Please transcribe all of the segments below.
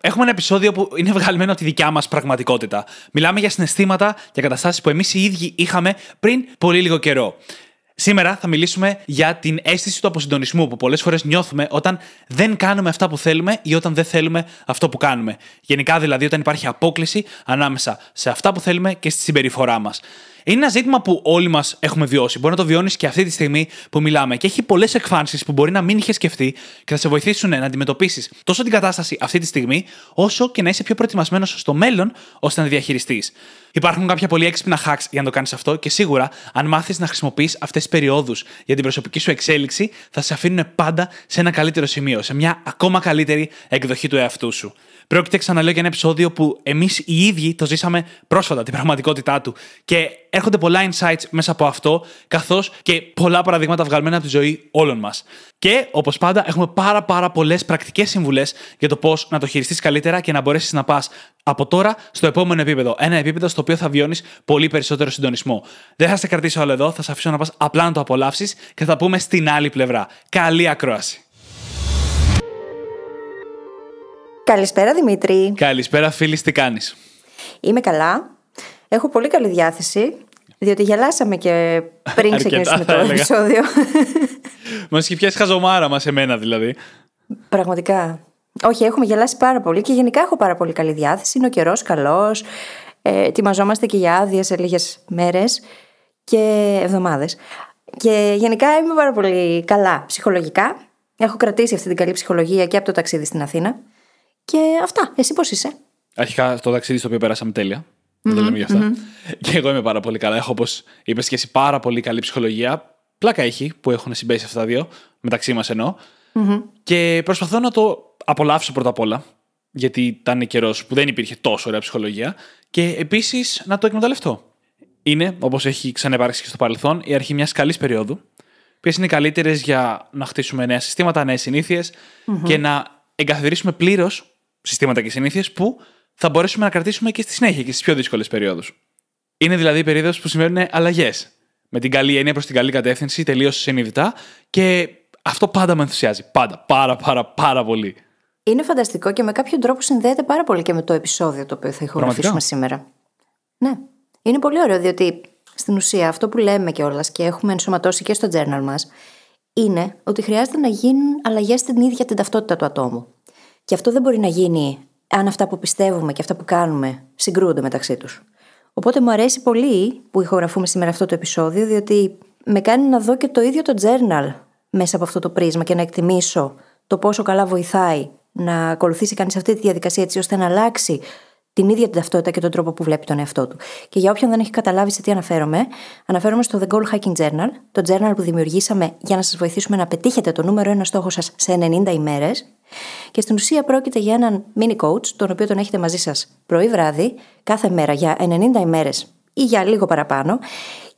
έχουμε ένα επεισόδιο που είναι βγαλμένο από τη δικιά μας πραγματικότητα. Μιλάμε για συναισθήματα και καταστάσεις που εμείς οι ίδιοι είχαμε πριν πολύ λίγο καιρό. Σήμερα θα μιλήσουμε για την αίσθηση του αποσυντονισμού που πολλές φορές νιώθουμε όταν δεν κάνουμε αυτά που θέλουμε ή όταν δεν θέλουμε αυτό που κάνουμε. Γενικά δηλαδή όταν υπάρχει απόκλιση ανάμεσα σε αυτά που θέλουμε και στη συμπεριφορά μας. Είναι ένα ζήτημα που όλοι μας έχουμε βιώσει. Μπορεί να το βιώνεις και αυτή τη στιγμή που μιλάμε. Και έχει πολλές εκφάνσεις που μπορεί να μην είχες σκεφτεί και θα σε βοηθήσουν να αντιμετωπίσεις τόσο την κατάσταση αυτή τη στιγμή, όσο και να είσαι πιο προετοιμασμένος στο μέλλον ώστε να διαχειριστείς. Υπάρχουν κάποια πολύ έξυπνα hacks για να το κάνεις αυτό και σίγουρα, αν μάθεις να χρησιμοποιείς αυτές τις περιόδους για την προσωπική σου εξέλιξη, θα σε αφήνουν πάντα σε ένα καλύτερο σημείο, σε μια ακόμα καλύτερη εκδοχή του εαυτού σου. Πρόκειται, ξαναλέω, για ένα επεισόδιο που εμείς οι ίδιοι το ζήσαμε πρόσφατα, την πραγματικότητά του. Και έρχονται πολλά insights μέσα από αυτό, καθώς και πολλά παραδείγματα βγαλμένα από τη ζωή όλων μας. Και όπως πάντα, έχουμε πάρα πολλές πρακτικές συμβουλές για το πώς να το χειριστείς καλύτερα και να μπορέσεις να πας από τώρα στο επόμενο επίπεδο. Ένα επίπεδο στο οποίο θα βιώνεις πολύ περισσότερο συντονισμό. Δεν θα σε κρατήσω όλο εδώ, θα σε αφήσω να πας απλά να το απολαύσεις και θα τα πούμε στην άλλη πλευρά. Καλή ακρόαση. Καλησπέρα Δημήτρη. Καλησπέρα Φύλλη, τι κάνεις? Είμαι καλά. Έχω πολύ καλή διάθεση, διότι γελάσαμε και πριν ξεκινήσουμε το επεισόδιο. Μας είχε πιάσει χαζομάρα μας εμένα δηλαδή. Πραγματικά. Όχι, έχουμε γελάσει πάρα πολύ και γενικά έχω πάρα πολύ καλή διάθεση. Είναι ο καιρός καλός. Ετοιμαζόμαστε και για άδεια σε λίγες μέρες και εβδομάδες. Και γενικά είμαι πάρα πολύ καλά ψυχολογικά. Έχω κρατήσει αυτή την καλή ψυχολογία και από το ταξίδι στην Αθήνα. Και αυτά. Εσύ πώς είσαι? Αρχικά το ταξίδι στο οποίο πέρασαμε τέλεια. Δεν το λέμε για αυτά. Και εγώ είμαι πάρα πολύ καλά. Έχω, όπως είπες και εσύ, πάρα πολύ καλή ψυχολογία. Πλάκα έχει που έχουν συμπέσει αυτά τα δύο, μεταξύ μας εννοώ. Και προσπαθώ να το απολαύσω πρώτα απ' όλα. Γιατί ήταν καιρός που δεν υπήρχε τόσο ωραία ψυχολογία. Και επίσης να το εκμεταλλευτώ. Είναι, όπως έχει ξαναυπάρξει και στο παρελθόν, η αρχή μιας καλής περίοδου. Ποιες είναι οι καλύτερες για να χτίσουμε νέα συστήματα, νέες συνήθειες και να εγκαθιδρύσουμε πλήρως συστήματα και συνήθειες που θα μπορέσουμε να κρατήσουμε και στη συνέχεια και στις πιο δύσκολες περιόδους. Είναι δηλαδή οι περίοδος που συμβαίνουν αλλαγές. Με την καλή έννοια προς την καλή κατεύθυνση, τελείως συνειδητά, και αυτό πάντα με ενθουσιάζει. Πάντα. Πάρα πολύ. Είναι φανταστικό και με κάποιον τρόπο συνδέεται πάρα πολύ και με το επεισόδιο το οποίο θα ηχογραφήσουμε σήμερα. Ναι. Είναι πολύ ωραίο, διότι στην ουσία αυτό που λέμε κιόλας και έχουμε ενσωματώσει και στο journal μας είναι ότι χρειάζεται να γίνουν αλλαγές στην ίδια την ταυτότητα του ατόμου. Και αυτό δεν μπορεί να γίνει αν αυτά που πιστεύουμε και αυτά που κάνουμε συγκρούονται μεταξύ τους. Οπότε μου αρέσει πολύ που ηχογραφούμε σήμερα αυτό το επεισόδιο, διότι με κάνει να δω και το ίδιο το journal μέσα από αυτό το πρίσμα και να εκτιμήσω το πόσο καλά βοηθάει να ακολουθήσει κανείς αυτή τη διαδικασία, έτσι ώστε να αλλάξει την ίδια την ταυτότητα και τον τρόπο που βλέπει τον εαυτό του. Και για όποιον δεν έχει καταλάβει σε τι αναφέρομαι, αναφέρομαι στο The Goal Hacking Journal, το journal που δημιουργήσαμε για να σας βοηθήσουμε να πετύχετε το νούμερο 1 στόχο σας σε 90 ημέρες. Και στην ουσία πρόκειται για έναν mini coach, τον οποίο τον έχετε μαζί σας πρωί-βράδυ, κάθε μέρα για 90 ημέρες ή για λίγο παραπάνω,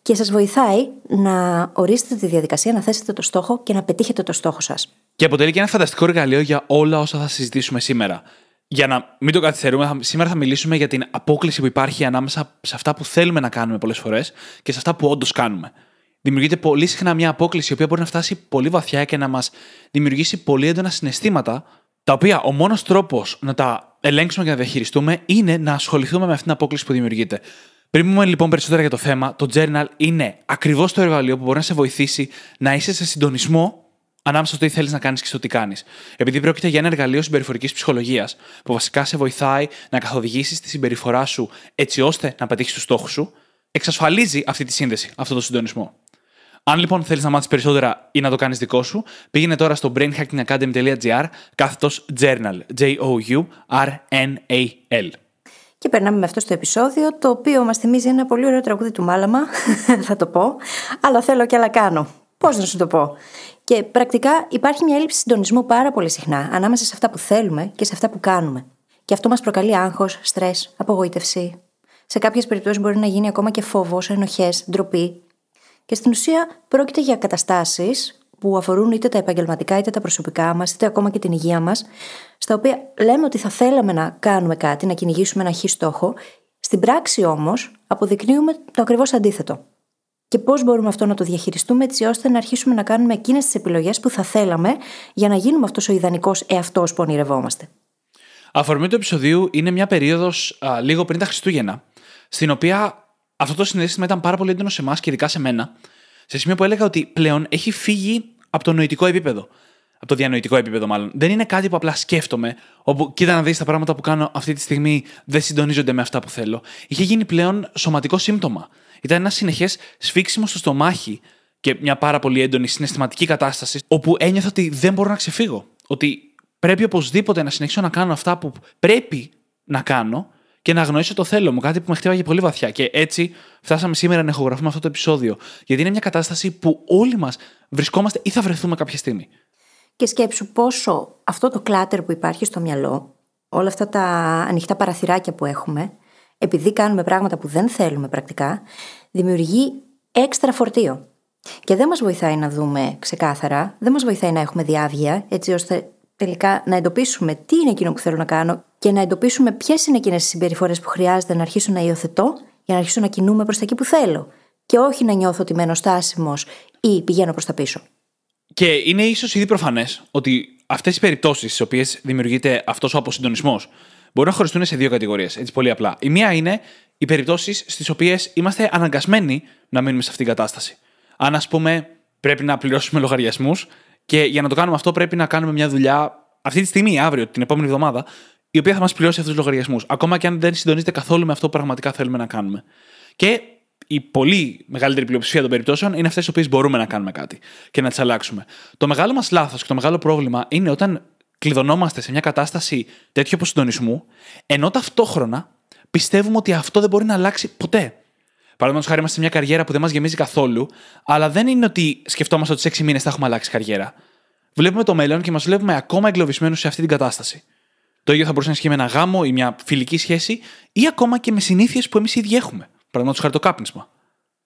και σας βοηθάει να ορίσετε τη διαδικασία, να θέσετε το στόχο και να πετύχετε το στόχο σας. Και αποτελεί και ένα φανταστικό εργαλείο για όλα όσα θα συζητήσουμε σήμερα. Για να μην το καθυστερούμε, σήμερα θα μιλήσουμε για την απόκλιση που υπάρχει ανάμεσα σε αυτά που θέλουμε να κάνουμε πολλές φορές και σε αυτά που όντως κάνουμε. Δημιουργείται πολύ συχνά μια απόκλιση η οποία μπορεί να φτάσει πολύ βαθιά και να μας δημιουργήσει πολύ έντονα συναισθήματα, τα οποία ο μόνος τρόπος να τα ελέγξουμε και να διαχειριστούμε είναι να ασχοληθούμε με αυτήν την απόκλιση που δημιουργείται. Πριν πούμε λοιπόν περισσότερα για το θέμα, το journal είναι ακριβώς το εργαλείο που μπορεί να σε βοηθήσει να είσαι σε συντονισμό ανάμεσα στο τι θέλεις να κάνεις και στο τι κάνεις. Επειδή πρόκειται για ένα εργαλείο συμπεριφορικής ψυχολογίας, που βασικά σε βοηθάει να καθοδηγήσεις τη συμπεριφορά σου έτσι ώστε να πετύχεις τους στόχους σου, εξασφαλίζει αυτή τη σύνδεση, αυτό το συντονισμό. Αν λοιπόν θέλεις να μάθεις περισσότερα ή να το κάνεις δικό σου, πήγαινε τώρα στο brainhackingacademy.gr/journal. JOURNAL. Και περνάμε με αυτό στο επεισόδιο, το οποίο μας θυμίζει ένα πολύ ωραίο τραγούδι του Μάλαμα. Θα το πω, αλλά θέλω και άλλα κάνω. Πώς να σου το πω? Και πρακτικά υπάρχει μια έλλειψη συντονισμού πάρα πολύ συχνά ανάμεσα σε αυτά που θέλουμε και σε αυτά που κάνουμε. Και αυτό μας προκαλεί άγχος, στρες, απογοήτευση. Σε κάποιες περιπτώσεις μπορεί να γίνει ακόμα και φόβος, ενοχές, ντροπή. Και στην ουσία πρόκειται για καταστάσεις που αφορούν είτε τα επαγγελματικά είτε τα προσωπικά μας, είτε ακόμα και την υγεία μας, στα οποία λέμε ότι θα θέλαμε να κάνουμε κάτι, να κυνηγήσουμε ένα χ στόχο. Στην πράξη όμως αποδεικνύουμε το ακριβώς αντίθετο. Και πώς μπορούμε αυτό να το διαχειριστούμε έτσι ώστε να αρχίσουμε να κάνουμε εκείνες τις επιλογές που θα θέλαμε για να γίνουμε αυτός ο ιδανικός εαυτός που ονειρευόμαστε. Αφορμή του επεισοδίου είναι μια περίοδος λίγο πριν τα Χριστούγεννα, στην οποία αυτό το συνέστημα ήταν πάρα πολύ έντονο σε εμάς και ειδικά σε μένα, σε σημείο που έλεγα ότι πλέον έχει φύγει από το νοητικό επίπεδο. Από το διανοητικό επίπεδο, μάλλον. Δεν είναι κάτι που απλά σκέφτομαι, όπου κοίτα να δεις τα πράγματα που κάνω αυτή τη στιγμή δεν συντονίζονται με αυτά που θέλω. Είχε γίνει πλέον σωματικό σύμπτωμα. Ήταν ένα συνεχές σφίξιμο στο στομάχι και μια πάρα πολύ έντονη συναισθηματική κατάσταση, όπου ένιωθα ότι δεν μπορώ να ξεφύγω. Ότι πρέπει οπωσδήποτε να συνεχίσω να κάνω αυτά που πρέπει να κάνω και να αγνοήσω το θέλω μου. Κάτι που με χτύπαγε πολύ βαθιά. Και έτσι φτάσαμε σήμερα να ηχογραφούμε αυτό το επεισόδιο. Γιατί είναι μια κατάσταση που όλοι μας βρισκόμαστε ή θα βρεθούμε κάποια στιγμή. Και σκέψου πόσο αυτό το κλάτερ που υπάρχει στο μυαλό, όλα αυτά τα ανοιχτά παραθυράκια που έχουμε, επειδή κάνουμε πράγματα που δεν θέλουμε πρακτικά, δημιουργεί έξτρα φορτίο. Και δεν μας βοηθάει να δούμε ξεκάθαρα, δεν μας βοηθάει να έχουμε διάβγεια, έτσι ώστε τελικά να εντοπίσουμε τι είναι εκείνο που θέλω να κάνω και να εντοπίσουμε ποιες είναι εκείνες οι συμπεριφορές που χρειάζεται να αρχίσω να υιοθετώ για να αρχίσω να κινούμε προς τα εκεί που θέλω. Και όχι να νιώθω ότι μένω στάσιμος ή πηγαίνω προς τα πίσω. Και είναι ίσως ήδη προφανές ότι αυτές οι περιπτώσεις στις οποίες δημιουργείται αυτός ο αποσυντονισμός μπορούν να χωριστούν σε δύο κατηγορίες. Έτσι, πολύ απλά. Η μία είναι οι περιπτώσεις στις οποίες είμαστε αναγκασμένοι να μείνουμε σε αυτήν την κατάσταση. Αν, ας πούμε, πρέπει να πληρώσουμε λογαριασμούς και για να το κάνουμε αυτό πρέπει να κάνουμε μια δουλειά αυτή τη στιγμή, αύριο, την επόμενη εβδομάδα, η οποία θα μας πληρώσει αυτούς τους λογαριασμούς. Ακόμα και αν δεν συντονίζεται καθόλου με αυτό που πραγματικά θέλουμε να κάνουμε. Και η πολύ μεγαλύτερη πλειοψηφία των περιπτώσεων είναι αυτές τις οποίες μπορούμε να κάνουμε κάτι και να τις αλλάξουμε. Το μεγάλο μας λάθος και το μεγάλο πρόβλημα είναι όταν κλειδωνόμαστε σε μια κατάσταση τέτοιου αποσυντονισμού, ενώ ταυτόχρονα πιστεύουμε ότι αυτό δεν μπορεί να αλλάξει ποτέ. Παραδείγματος χάρη, είμαστε σε μια καριέρα που δεν μας γεμίζει καθόλου, αλλά δεν είναι ότι σκεφτόμαστε ότι σε 6 μήνες θα έχουμε αλλάξει καριέρα. Βλέπουμε το μέλλον και μας βλέπουμε ακόμα εγκλωβισμένους σε αυτή την κατάσταση. Το ίδιο θα μπορούσε να ισχύει με ένα γάμο ή μια φιλική σχέση ή ακόμα και με συνήθειες που εμείς ήδη έχουμε. Παραδείγματος χάρη το κάπνισμα.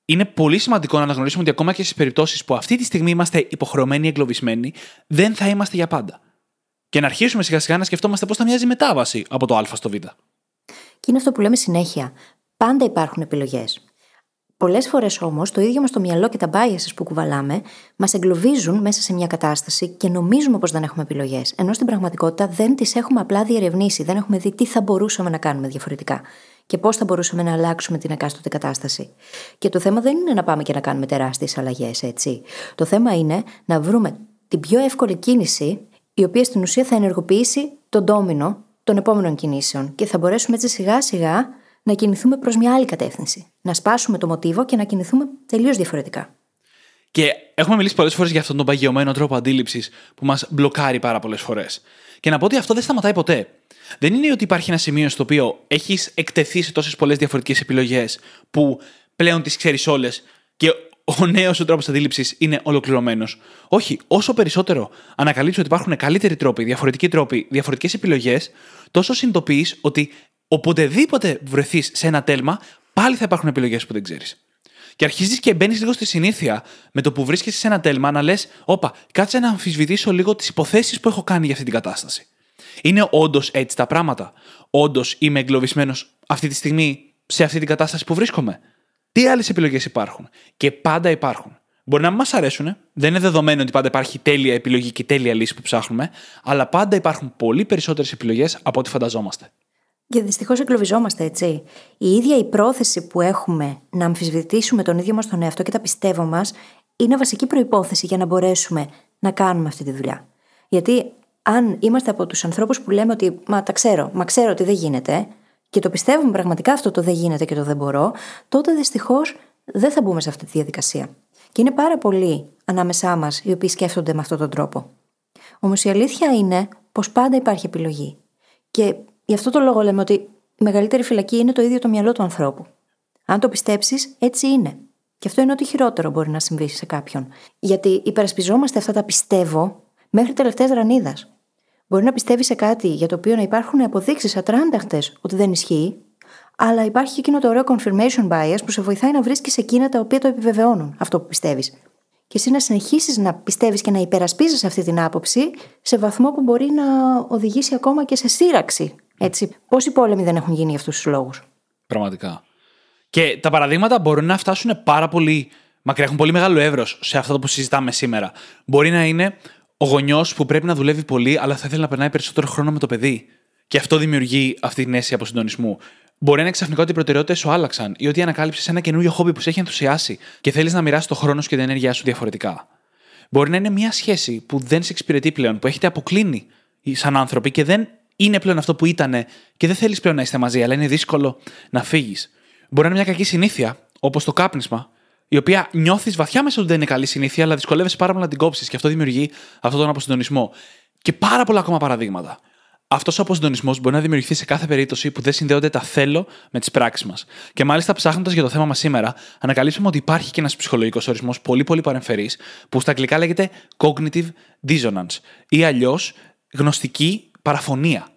Είναι πολύ σημαντικό να αναγνωρίσουμε ότι ακόμα και στις περιπτώσεις που αυτή τη στιγμή είμαστε υποχρεωμένοι, εγκλωβισμένοι, δεν θα είμαστε για πάντα. Και να αρχίσουμε σιγά σιγά να σκεφτόμαστε πώς θα μοιάζει η μετάβαση από το Α στο Β. Και είναι αυτό που λέμε συνέχεια. Πάντα υπάρχουν επιλογές. Πολλές φορές όμως το ίδιο μας το μυαλό και τα biases που κουβαλάμε μας εγκλωβίζουν μέσα σε μια κατάσταση και νομίζουμε πως δεν έχουμε επιλογές. Ενώ στην πραγματικότητα δεν τις έχουμε απλά διερευνήσει, δεν έχουμε δει τι θα μπορούσαμε να κάνουμε διαφορετικά. Και πώς θα μπορούσαμε να αλλάξουμε την εκάστοτε κατάσταση. Και το θέμα δεν είναι να πάμε και να κάνουμε τεράστιες αλλαγές, έτσι. Το θέμα είναι να βρούμε την πιο εύκολη κίνηση, η οποία στην ουσία θα ενεργοποιήσει τον ντόμινο των επόμενων κινήσεων. Και θα μπορέσουμε έτσι σιγά σιγά να κινηθούμε προς μια άλλη κατεύθυνση. Να σπάσουμε το μοτίβο και να κινηθούμε τελείως διαφορετικά. Και έχουμε μιλήσει πολλές φορές για αυτόν τον παγιωμένο τρόπο αντίληψης που μας μπλοκάρει πάρα πολλές φορές. Και να πω ότι αυτό δεν σταματάει ποτέ. Δεν είναι ότι υπάρχει ένα σημείο στο οποίο έχεις εκτεθεί σε τόσες πολλές διαφορετικές επιλογές που πλέον τις ξέρεις όλες και ο νέος σου τρόπος αντίληψης είναι ολοκληρωμένος. Όχι, όσο περισσότερο ανακαλύψεις ότι υπάρχουν καλύτεροι τρόποι, διαφορετικοί τρόποι, διαφορετικές επιλογές, τόσο συνειδητοποιείς ότι οποτεδήποτε βρεθείς σε ένα τέλμα, πάλι θα υπάρχουν επιλογές που δεν ξέρεις. Και αρχίζεις και μπαίνεις λίγο στη συνήθεια με το που βρίσκεσαι σε ένα τέλμα να λες: όπα, κάτσε να αμφισβητήσω λίγο τις υποθέσεις που έχω κάνει για αυτή την κατάσταση. Είναι όντως έτσι τα πράγματα? Όντως είμαι εγκλωβισμένος αυτή τη στιγμή σε αυτή την κατάσταση που βρίσκομαι? Τι άλλες επιλογές υπάρχουν? Και πάντα υπάρχουν. Μπορεί να μην μας αρέσουν, δεν είναι δεδομένο ότι πάντα υπάρχει τέλεια επιλογή και τέλεια λύση που ψάχνουμε, αλλά πάντα υπάρχουν πολύ περισσότερες επιλογές από ό,τι φανταζόμαστε. Και δυστυχώς εγκλωβιζόμαστε, έτσι. Η ίδια η πρόθεση που έχουμε να αμφισβητήσουμε τον ίδιο μας τον εαυτό και τα πιστεύω μας είναι βασική προϋπόθεση για να μπορέσουμε να κάνουμε αυτή τη δουλειά. Γιατί αν είμαστε από τους ανθρώπους που λέμε ότι «μα τα ξέρω, μα ξέρω ότι δεν γίνεται» και το πιστεύουμε πραγματικά αυτό το «δεν γίνεται» και το «δεν μπορώ», τότε δυστυχώς δεν θα μπούμε σε αυτή τη διαδικασία. Και είναι πάρα πολλοί ανάμεσά μας οι οποίοι σκέφτονται με αυτόν τον τρόπο. Όμως η αλήθεια είναι πως πάντα υπάρχει επιλογή. Και γι' αυτό το λόγο λέμε ότι η μεγαλύτερη φυλακή είναι το ίδιο το μυαλό του ανθρώπου. Αν το πιστέψεις, έτσι είναι. Και αυτό είναι ό,τι χειρότερο μπορεί να συμβεί σε κάποιον. Γιατί υπερασπιζόμαστε αυτά τα πιστεύω μέχρι τελευταίας ρανίδας. Μπορεί να πιστεύει σε κάτι για το οποίο να υπάρχουν αποδείξεις ατράνταχτες ότι δεν ισχύει, Αλλά υπάρχει εκείνο το ωραίο confirmation bias που σε βοηθάει να βρίσκεις εκείνα τα οποία το επιβεβαιώνουν αυτό που πιστεύεις. Και εσύ να συνεχίσεις να πιστεύεις και να υπερασπίζεις αυτή την άποψη σε βαθμό που μπορεί να οδηγήσει ακόμα και σε σύραξη. Έτσι. Πόσοι πόλεμοι δεν έχουν γίνει για αυτούς τους λόγους. Πραγματικά. Και τα παραδείγματα μπορούν να φτάσουν πάρα πολύ μακριά, έχουν πολύ μεγάλο εύρος σε αυτό που συζητάμε σήμερα. Μπορεί να είναι ο γονιός που πρέπει να δουλεύει πολύ, αλλά θα ήθελε να περνάει περισσότερο χρόνο με το παιδί. Και αυτό δημιουργεί αυτή την αίσθηση αποσυντονισμού. Μπορεί να είναι ξαφνικά ότι οι προτεραιότητες σου άλλαξαν ή ότι ανακάλυψες ένα καινούριο χόμπι που σε έχει ενθουσιάσει και θέλεις να μοιράσεις το χρόνο σου και την ενέργειά σου διαφορετικά. Μπορεί να είναι μια σχέση που δεν σε εξυπηρετεί πλέον, που έχετε αποκλίνει σαν άνθρωποι και δεν είναι πλέον αυτό που ήταν και δεν θέλεις πλέον να είστε μαζί, αλλά είναι δύσκολο να φύγεις. Μπορεί να είναι μια κακή συνήθεια, όπως το κάπνισμα, η οποία νιώθεις βαθιά μέσα ότι δεν είναι καλή συνήθεια, αλλά δυσκολεύεσαι πάρα πολύ να την κόψεις και αυτό δημιουργεί αυτόν τον αποσυντονισμό. Και πάρα πολλά ακόμα παραδείγματα. Αυτός ο αποσυντονισμός μπορεί να δημιουργηθεί σε κάθε περίπτωση που δεν συνδέονται τα θέλω με τις πράξεις μας. Και μάλιστα, ψάχνοντας για το θέμα μας σήμερα, ανακαλύψαμε ότι υπάρχει και ένας ψυχολογικός ορισμός πολύ πολύ παρεμφερής, που στα αγγλικά λέγεται cognitive dissonance ή αλλιώς γνωστική παραφωνία.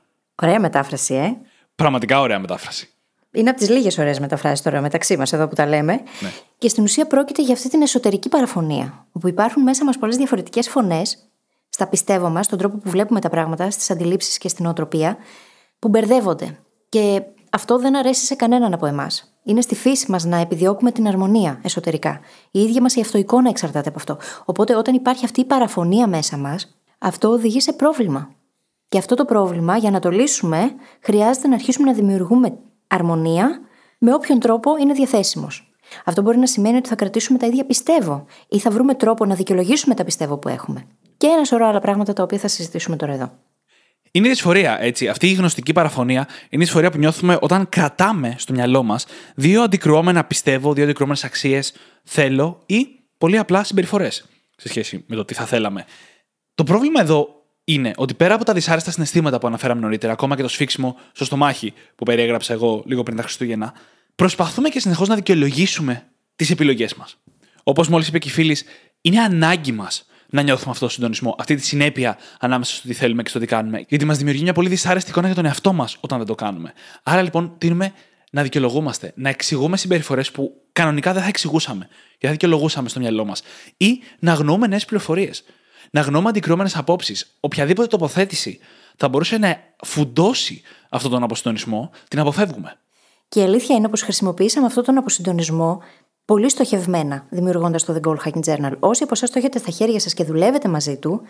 Ωραία μετάφραση, Πραγματικά ωραία μετάφραση. Είναι από τις λίγες ωραίες μεταφράσεις τώρα μεταξύ μας, εδώ που τα λέμε. Ναι. Και στην ουσία πρόκειται για αυτή την εσωτερική παραφωνία, όπου υπάρχουν μέσα μας πολλές διαφορετικές φωνές. Στα πιστεύω μας, στον τρόπο που βλέπουμε τα πράγματα, στις αντιλήψεις και στην νοοτροπία, που μπερδεύονται. Και αυτό δεν αρέσει σε κανέναν από εμάς. Είναι στη φύση μας να επιδιώκουμε την αρμονία εσωτερικά. Η ίδια μας η αυτοεικόνα εξαρτάται από αυτό. Οπότε, όταν υπάρχει αυτή η παραφωνία μέσα μας, αυτό οδηγεί σε πρόβλημα. Και αυτό το πρόβλημα, για να το λύσουμε, χρειάζεται να αρχίσουμε να δημιουργούμε αρμονία με όποιον τρόπο είναι διαθέσιμος. Αυτό μπορεί να σημαίνει ότι θα κρατήσουμε τα ίδια πιστεύω ή θα βρούμε τρόπο να δικαιολογήσουμε τα πιστεύω που έχουμε. Και ένα σωρό άλλα πράγματα τα οποία θα συζητήσουμε τώρα εδώ. Είναι η δυσφορία, έτσι. Αυτή η γνωστική παραφωνία είναι η δυσφορία που νιώθουμε όταν κρατάμε στο μυαλό μας δύο αντικρουόμενα πιστεύω, δύο αντικρουόμενες αξίες, θέλω ή πολύ απλά συμπεριφορές σε σχέση με το τι θα θέλαμε. Το πρόβλημα εδώ είναι ότι πέρα από τα δυσάρεστα συναισθήματα που αναφέραμε νωρίτερα, ακόμα και το σφίξιμο στο στομάχι που περιέγραψα εγώ λίγο πριν τα Χριστούγεννα, προσπαθούμε και συνεχώς να δικαιολογήσουμε τις επιλογές μας. Όπως μόλις είπε και η Φύλλη, είναι ανάγκη μας να νιώθουμε αυτόν τον συντονισμό, αυτή τη συνέπεια ανάμεσα στο τι θέλουμε και στο τι κάνουμε. Γιατί μας δημιουργεί μια πολύ δυσάρεστη εικόνα για τον εαυτό μας όταν δεν το κάνουμε. Άρα λοιπόν τείνουμε να δικαιολογούμαστε, να εξηγούμε συμπεριφορές που κανονικά δεν θα εξηγούσαμε και θα δικαιολογούσαμε στο μυαλό μας. Ή να αγνοούμε νέες πληροφορίες, να αγνοούμε αντικρουόμενες απόψεις. Οποιαδήποτε τοποθέτηση θα μπορούσε να φουντώσει αυτόν τον αποσυντονισμό, την αποφεύγουμε. Και η αλήθεια είναι πως χρησιμοποιήσαμε αυτόν τον αποσυντονισμό πολύ στοχευμένα, δημιουργώντας το The Goal Hacking Journal. Όσοι από εσάς το έχετε στα χέρια σας και δουλεύετε μαζί του,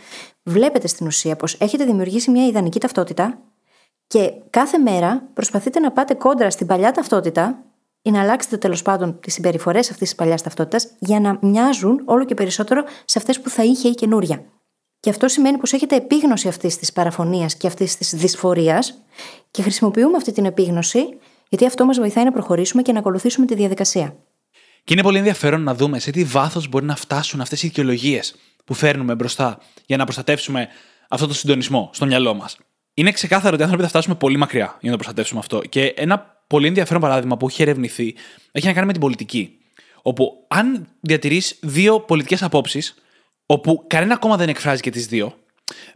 βλέπετε στην ουσία πως έχετε δημιουργήσει μια ιδανική ταυτότητα και κάθε μέρα προσπαθείτε να πάτε κόντρα στην παλιά ταυτότητα ή να αλλάξετε τέλος πάντων τις συμπεριφορές αυτής της παλιάς ταυτότητας για να μοιάζουν όλο και περισσότερο σε αυτές που θα είχε η καινούρια. Και αυτό σημαίνει πως έχετε επίγνωση αυτής της παραφωνίας και αυτής της δυσφορίας και χρησιμοποιούμε αυτή την επίγνωση γιατί αυτό μας βοηθάει να προχωρήσουμε και να ακολουθήσουμε τη διαδικασία. Και είναι πολύ ενδιαφέρον να δούμε σε τι βάθος μπορεί να φτάσουν αυτές οι δικαιολογίες που φέρνουμε μπροστά για να προστατεύσουμε αυτό το συντονισμό στο μυαλό μας. Είναι ξεκάθαρο ότι οι άνθρωποι θα φτάσουμε πολύ μακριά για να το προστατεύσουμε αυτό. Και ένα πολύ ενδιαφέρον παράδειγμα που έχει ερευνηθεί έχει να κάνει με την πολιτική. Όπου, αν διατηρείς δύο πολιτικές απόψεις, όπου κανένα κόμμα δεν εκφράζει και τις δύο,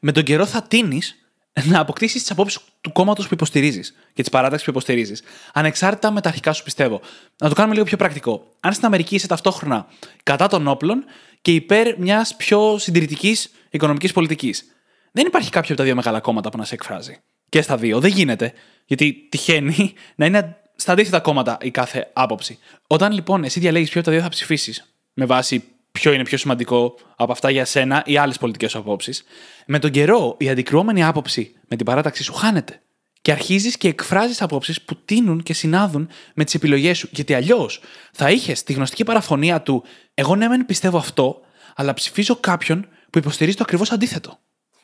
με τον καιρό θα τείνεις να αποκτήσεις τις απόψεις του κόμματος που υποστηρίζεις και τις παράταξεις που υποστηρίζεις, ανεξάρτητα με τα αρχικά σου πιστεύω. Να το κάνουμε λίγο πιο πρακτικό. Αν στην Αμερική είσαι ταυτόχρονα κατά των όπλων και υπέρ μιας πιο συντηρητικής οικονομικής πολιτικής, δεν υπάρχει κάποιο από τα δύο μεγάλα κόμματα που να σε εκφράζει. Και στα δύο δεν γίνεται, γιατί τυχαίνει να είναι στα αντίθετα κόμματα η κάθε άποψη. Όταν λοιπόν εσύ διαλέγεις ποιο από τα δύο θα ψηφίσεις, με βάση ποιο είναι πιο σημαντικό από αυτά για σένα ή άλλες πολιτικές απόψεις, με τον καιρό η αντικρουόμενη άποψη με την παράταξή σου χάνεται. Και αρχίζεις και εκφράζεις απόψεις που τείνουν και συνάδουν με τις επιλογές σου. Γιατί αλλιώς θα είχες τη γνωστική παραφωνία του «Εγώ ναι, μεν πιστεύω αυτό, αλλά ψηφίζω κάποιον που υποστηρίζει το ακριβώς αντίθετο».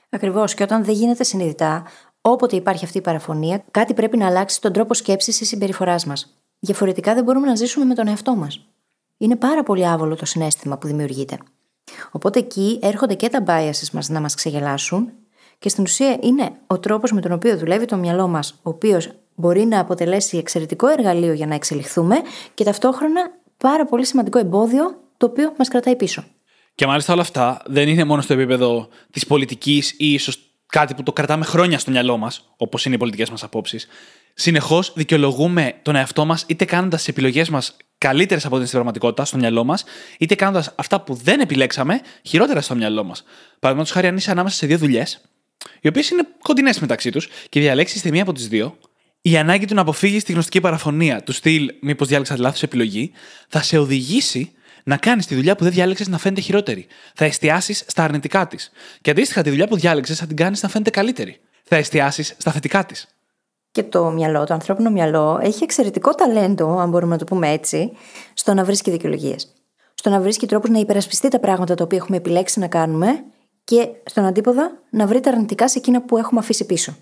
Ακριβώς. Και όταν δεν γίνεται συνειδητά, όποτε υπάρχει αυτή η παραφωνία, κάτι πρέπει να αλλάξει τον τρόπο σκέψης ή συμπεριφοράς μας. Διαφορετικά δεν μπορούμε να ζήσουμε με τον εαυτό μας. Είναι πάρα πολύ άβολο το συναίσθημα που δημιουργείται. Οπότε εκεί έρχονται και τα biases μας να μας ξεγελάσουν και στην ουσία είναι ο τρόπος με τον οποίο δουλεύει το μυαλό μας, ο οποίος μπορεί να αποτελέσει εξαιρετικό εργαλείο για να εξελιχθούμε και ταυτόχρονα πάρα πολύ σημαντικό εμπόδιο το οποίο μας κρατάει πίσω. Και μάλιστα όλα αυτά δεν είναι μόνο στο επίπεδο της πολιτικής ή ίσως κάτι που το κρατάμε χρόνια στο μυαλό μας, όπως είναι οι πολιτικές μας απόψεις. Συνεχώς δικαιολογούμε τον εαυτό μας, είτε κάνοντας τις επιλογές μας καλύτερες από ό,τι είναι στην πραγματικότητα, στο μυαλό μας, είτε κάνοντας αυτά που δεν επιλέξαμε χειρότερα στο μυαλό μας. Παραδείγματος χάρη, αν είσαι ανάμεσα σε δύο δουλειές, οι οποίες είναι κοντινές μεταξύ τους, και διαλέξεις τη μία από τις δύο, η ανάγκη του να αποφύγεις τη γνωστική παραφωνία του στυλ «Μήπως διάλεξα τη λάθος επιλογή» θα σε οδηγήσει να κάνεις τη δουλειά που δεν διάλεξες να φαίνεται χειρότερη. Θα εστιάσεις στα αρνητικά της. Και αντίστοιχα, τη δουλειά που διάλεξες θα την κάνεις να φαίνεται καλύτερη. Θα εστιάσεις στα θετικά της. Και το μυαλό, το ανθρώπινο μυαλό, έχει εξαιρετικό ταλέντο, αν μπορούμε να το πούμε έτσι, στο να βρίσκει δικαιολογίες. Στο να βρίσκει τρόπους να υπερασπιστεί τα πράγματα τα οποία έχουμε επιλέξει να κάνουμε και στον αντίποδα να βρει τα αρνητικά σε εκείνα που έχουμε αφήσει πίσω.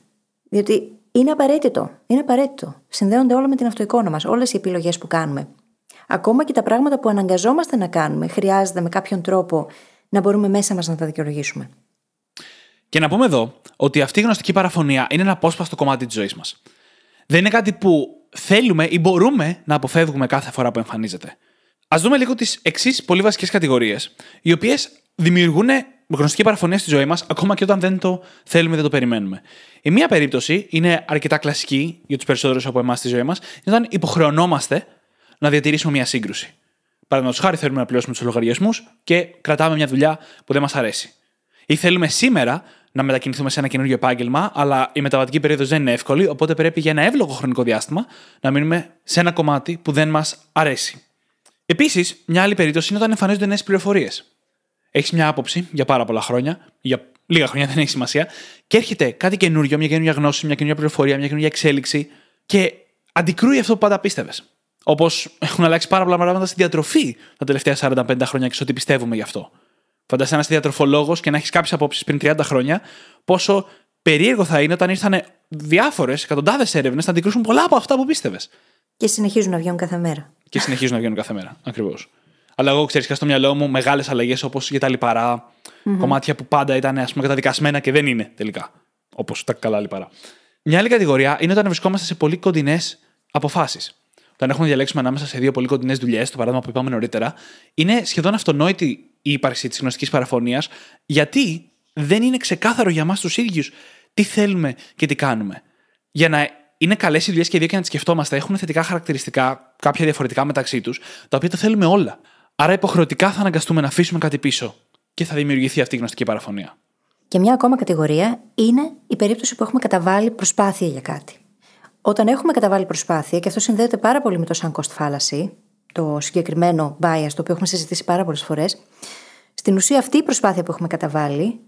Διότι είναι απαραίτητο. Είναι απαραίτητο. Συνδέονται όλα με την αυτοεικόνα μας, όλες οι επιλογές που κάνουμε. Ακόμα και τα πράγματα που αναγκαζόμαστε να κάνουμε, χρειάζεται με κάποιον τρόπο να μπορούμε μέσα μας να τα δικαιολογήσουμε. Και να πούμε εδώ ότι αυτή η γνωστική παραφωνία είναι ένα απόσπαστο κομμάτι της ζωής μας. Δεν είναι κάτι που θέλουμε ή μπορούμε να αποφεύγουμε κάθε φορά που εμφανίζεται. Ας δούμε λίγο τις εξής πολύ βασικές κατηγορίες, οι οποίες δημιουργούν γνωστική παραφωνία στη ζωή μας, ακόμα και όταν δεν το θέλουμε ή δεν το περιμένουμε. Η μία περίπτωση είναι αρκετά κλασική για τους περισσότερους από εμάς στη ζωή μας, είναι όταν υποχρεωνόμαστε να διατηρήσουμε μια σύγκρουση. Παραδείγματος χάρη, θέλουμε να πληρώσουμε τους λογαριασμούς και κρατάμε μια δουλειά που δεν μας αρέσει. Ή θέλουμε σήμερα να μετακινηθούμε σε ένα καινούριο επάγγελμα, αλλά η μεταβατική περίοδος δεν είναι εύκολη, οπότε πρέπει για ένα εύλογο χρονικό διάστημα να μείνουμε σε ένα κομμάτι που δεν μας αρέσει. Επίσης, μια άλλη περίπτωση είναι όταν εμφανίζονται νέες πληροφορίες. Έχεις μια άποψη για πάρα πολλά χρόνια, για λίγα χρόνια δεν έχει σημασία, και έρχεται κάτι καινούριο, μια καινούργια γνώση, μια καινούργια πληροφορία, μια καινούργια εξέλιξη και αντικρούει αυτό που πάντα πίστευες. Όπως έχουν αλλάξει πάρα πολλά πράγματα στη διατροφή τα τελευταία 45 χρόνια και σε ό,τι πιστεύουμε γι' αυτό. Φαντάζεσαι να είσαι διατροφολόγος και να έχεις κάποιες απόψεις πριν 30 χρόνια, πόσο περίεργο θα είναι όταν ήρθαν διάφορες εκατοντάδες έρευνες να αντικρούσουν πολλά από αυτά που πίστευες. Και συνεχίζουν να βγαίνουν κάθε μέρα. Ακριβώς. Αλλά εγώ, ξέρεις, είχα στο μυαλό μου μεγάλες αλλαγές όπως για τα λιπαρά, κομμάτια που πάντα ήταν, ας πούμε, καταδικασμένα και δεν είναι τελικά. Όπως τα καλά λιπαρά. Μια άλλη κατηγορία είναι όταν βρισκόμαστε σε πολύ κοντινές αποφάσεις. Όταν έχουμε να διαλέξουμε ανάμεσα σε δύο πολύ κοντινές δουλειές, το παράδειγμα που είπαμε νωρίτερα, είναι σχεδόν αυτονόητη η ύπαρξη της γνωστικής παραφωνίας, γιατί δεν είναι ξεκάθαρο για εμάς τους ίδιους τι θέλουμε και τι κάνουμε. Για να είναι καλές οι δουλειές και οι δύο και να τις σκεφτόμαστε, έχουν θετικά χαρακτηριστικά, κάποια διαφορετικά μεταξύ τους, τα οποία τα θέλουμε όλα. Άρα υποχρεωτικά θα αναγκαστούμε να αφήσουμε κάτι πίσω και θα δημιουργηθεί αυτή η γνωστική παραφωνία. Και μια ακόμα κατηγορία είναι η περίπτωση που έχουμε καταβάλει προσπάθεια για κάτι. Όταν έχουμε καταβάλει προσπάθεια, και αυτό συνδέεται πάρα πολύ με το sunk cost fallacy, το συγκεκριμένο bias το οποίο έχουμε συζητήσει πάρα πολλές φορές, στην ουσία αυτή η προσπάθεια που έχουμε καταβάλει,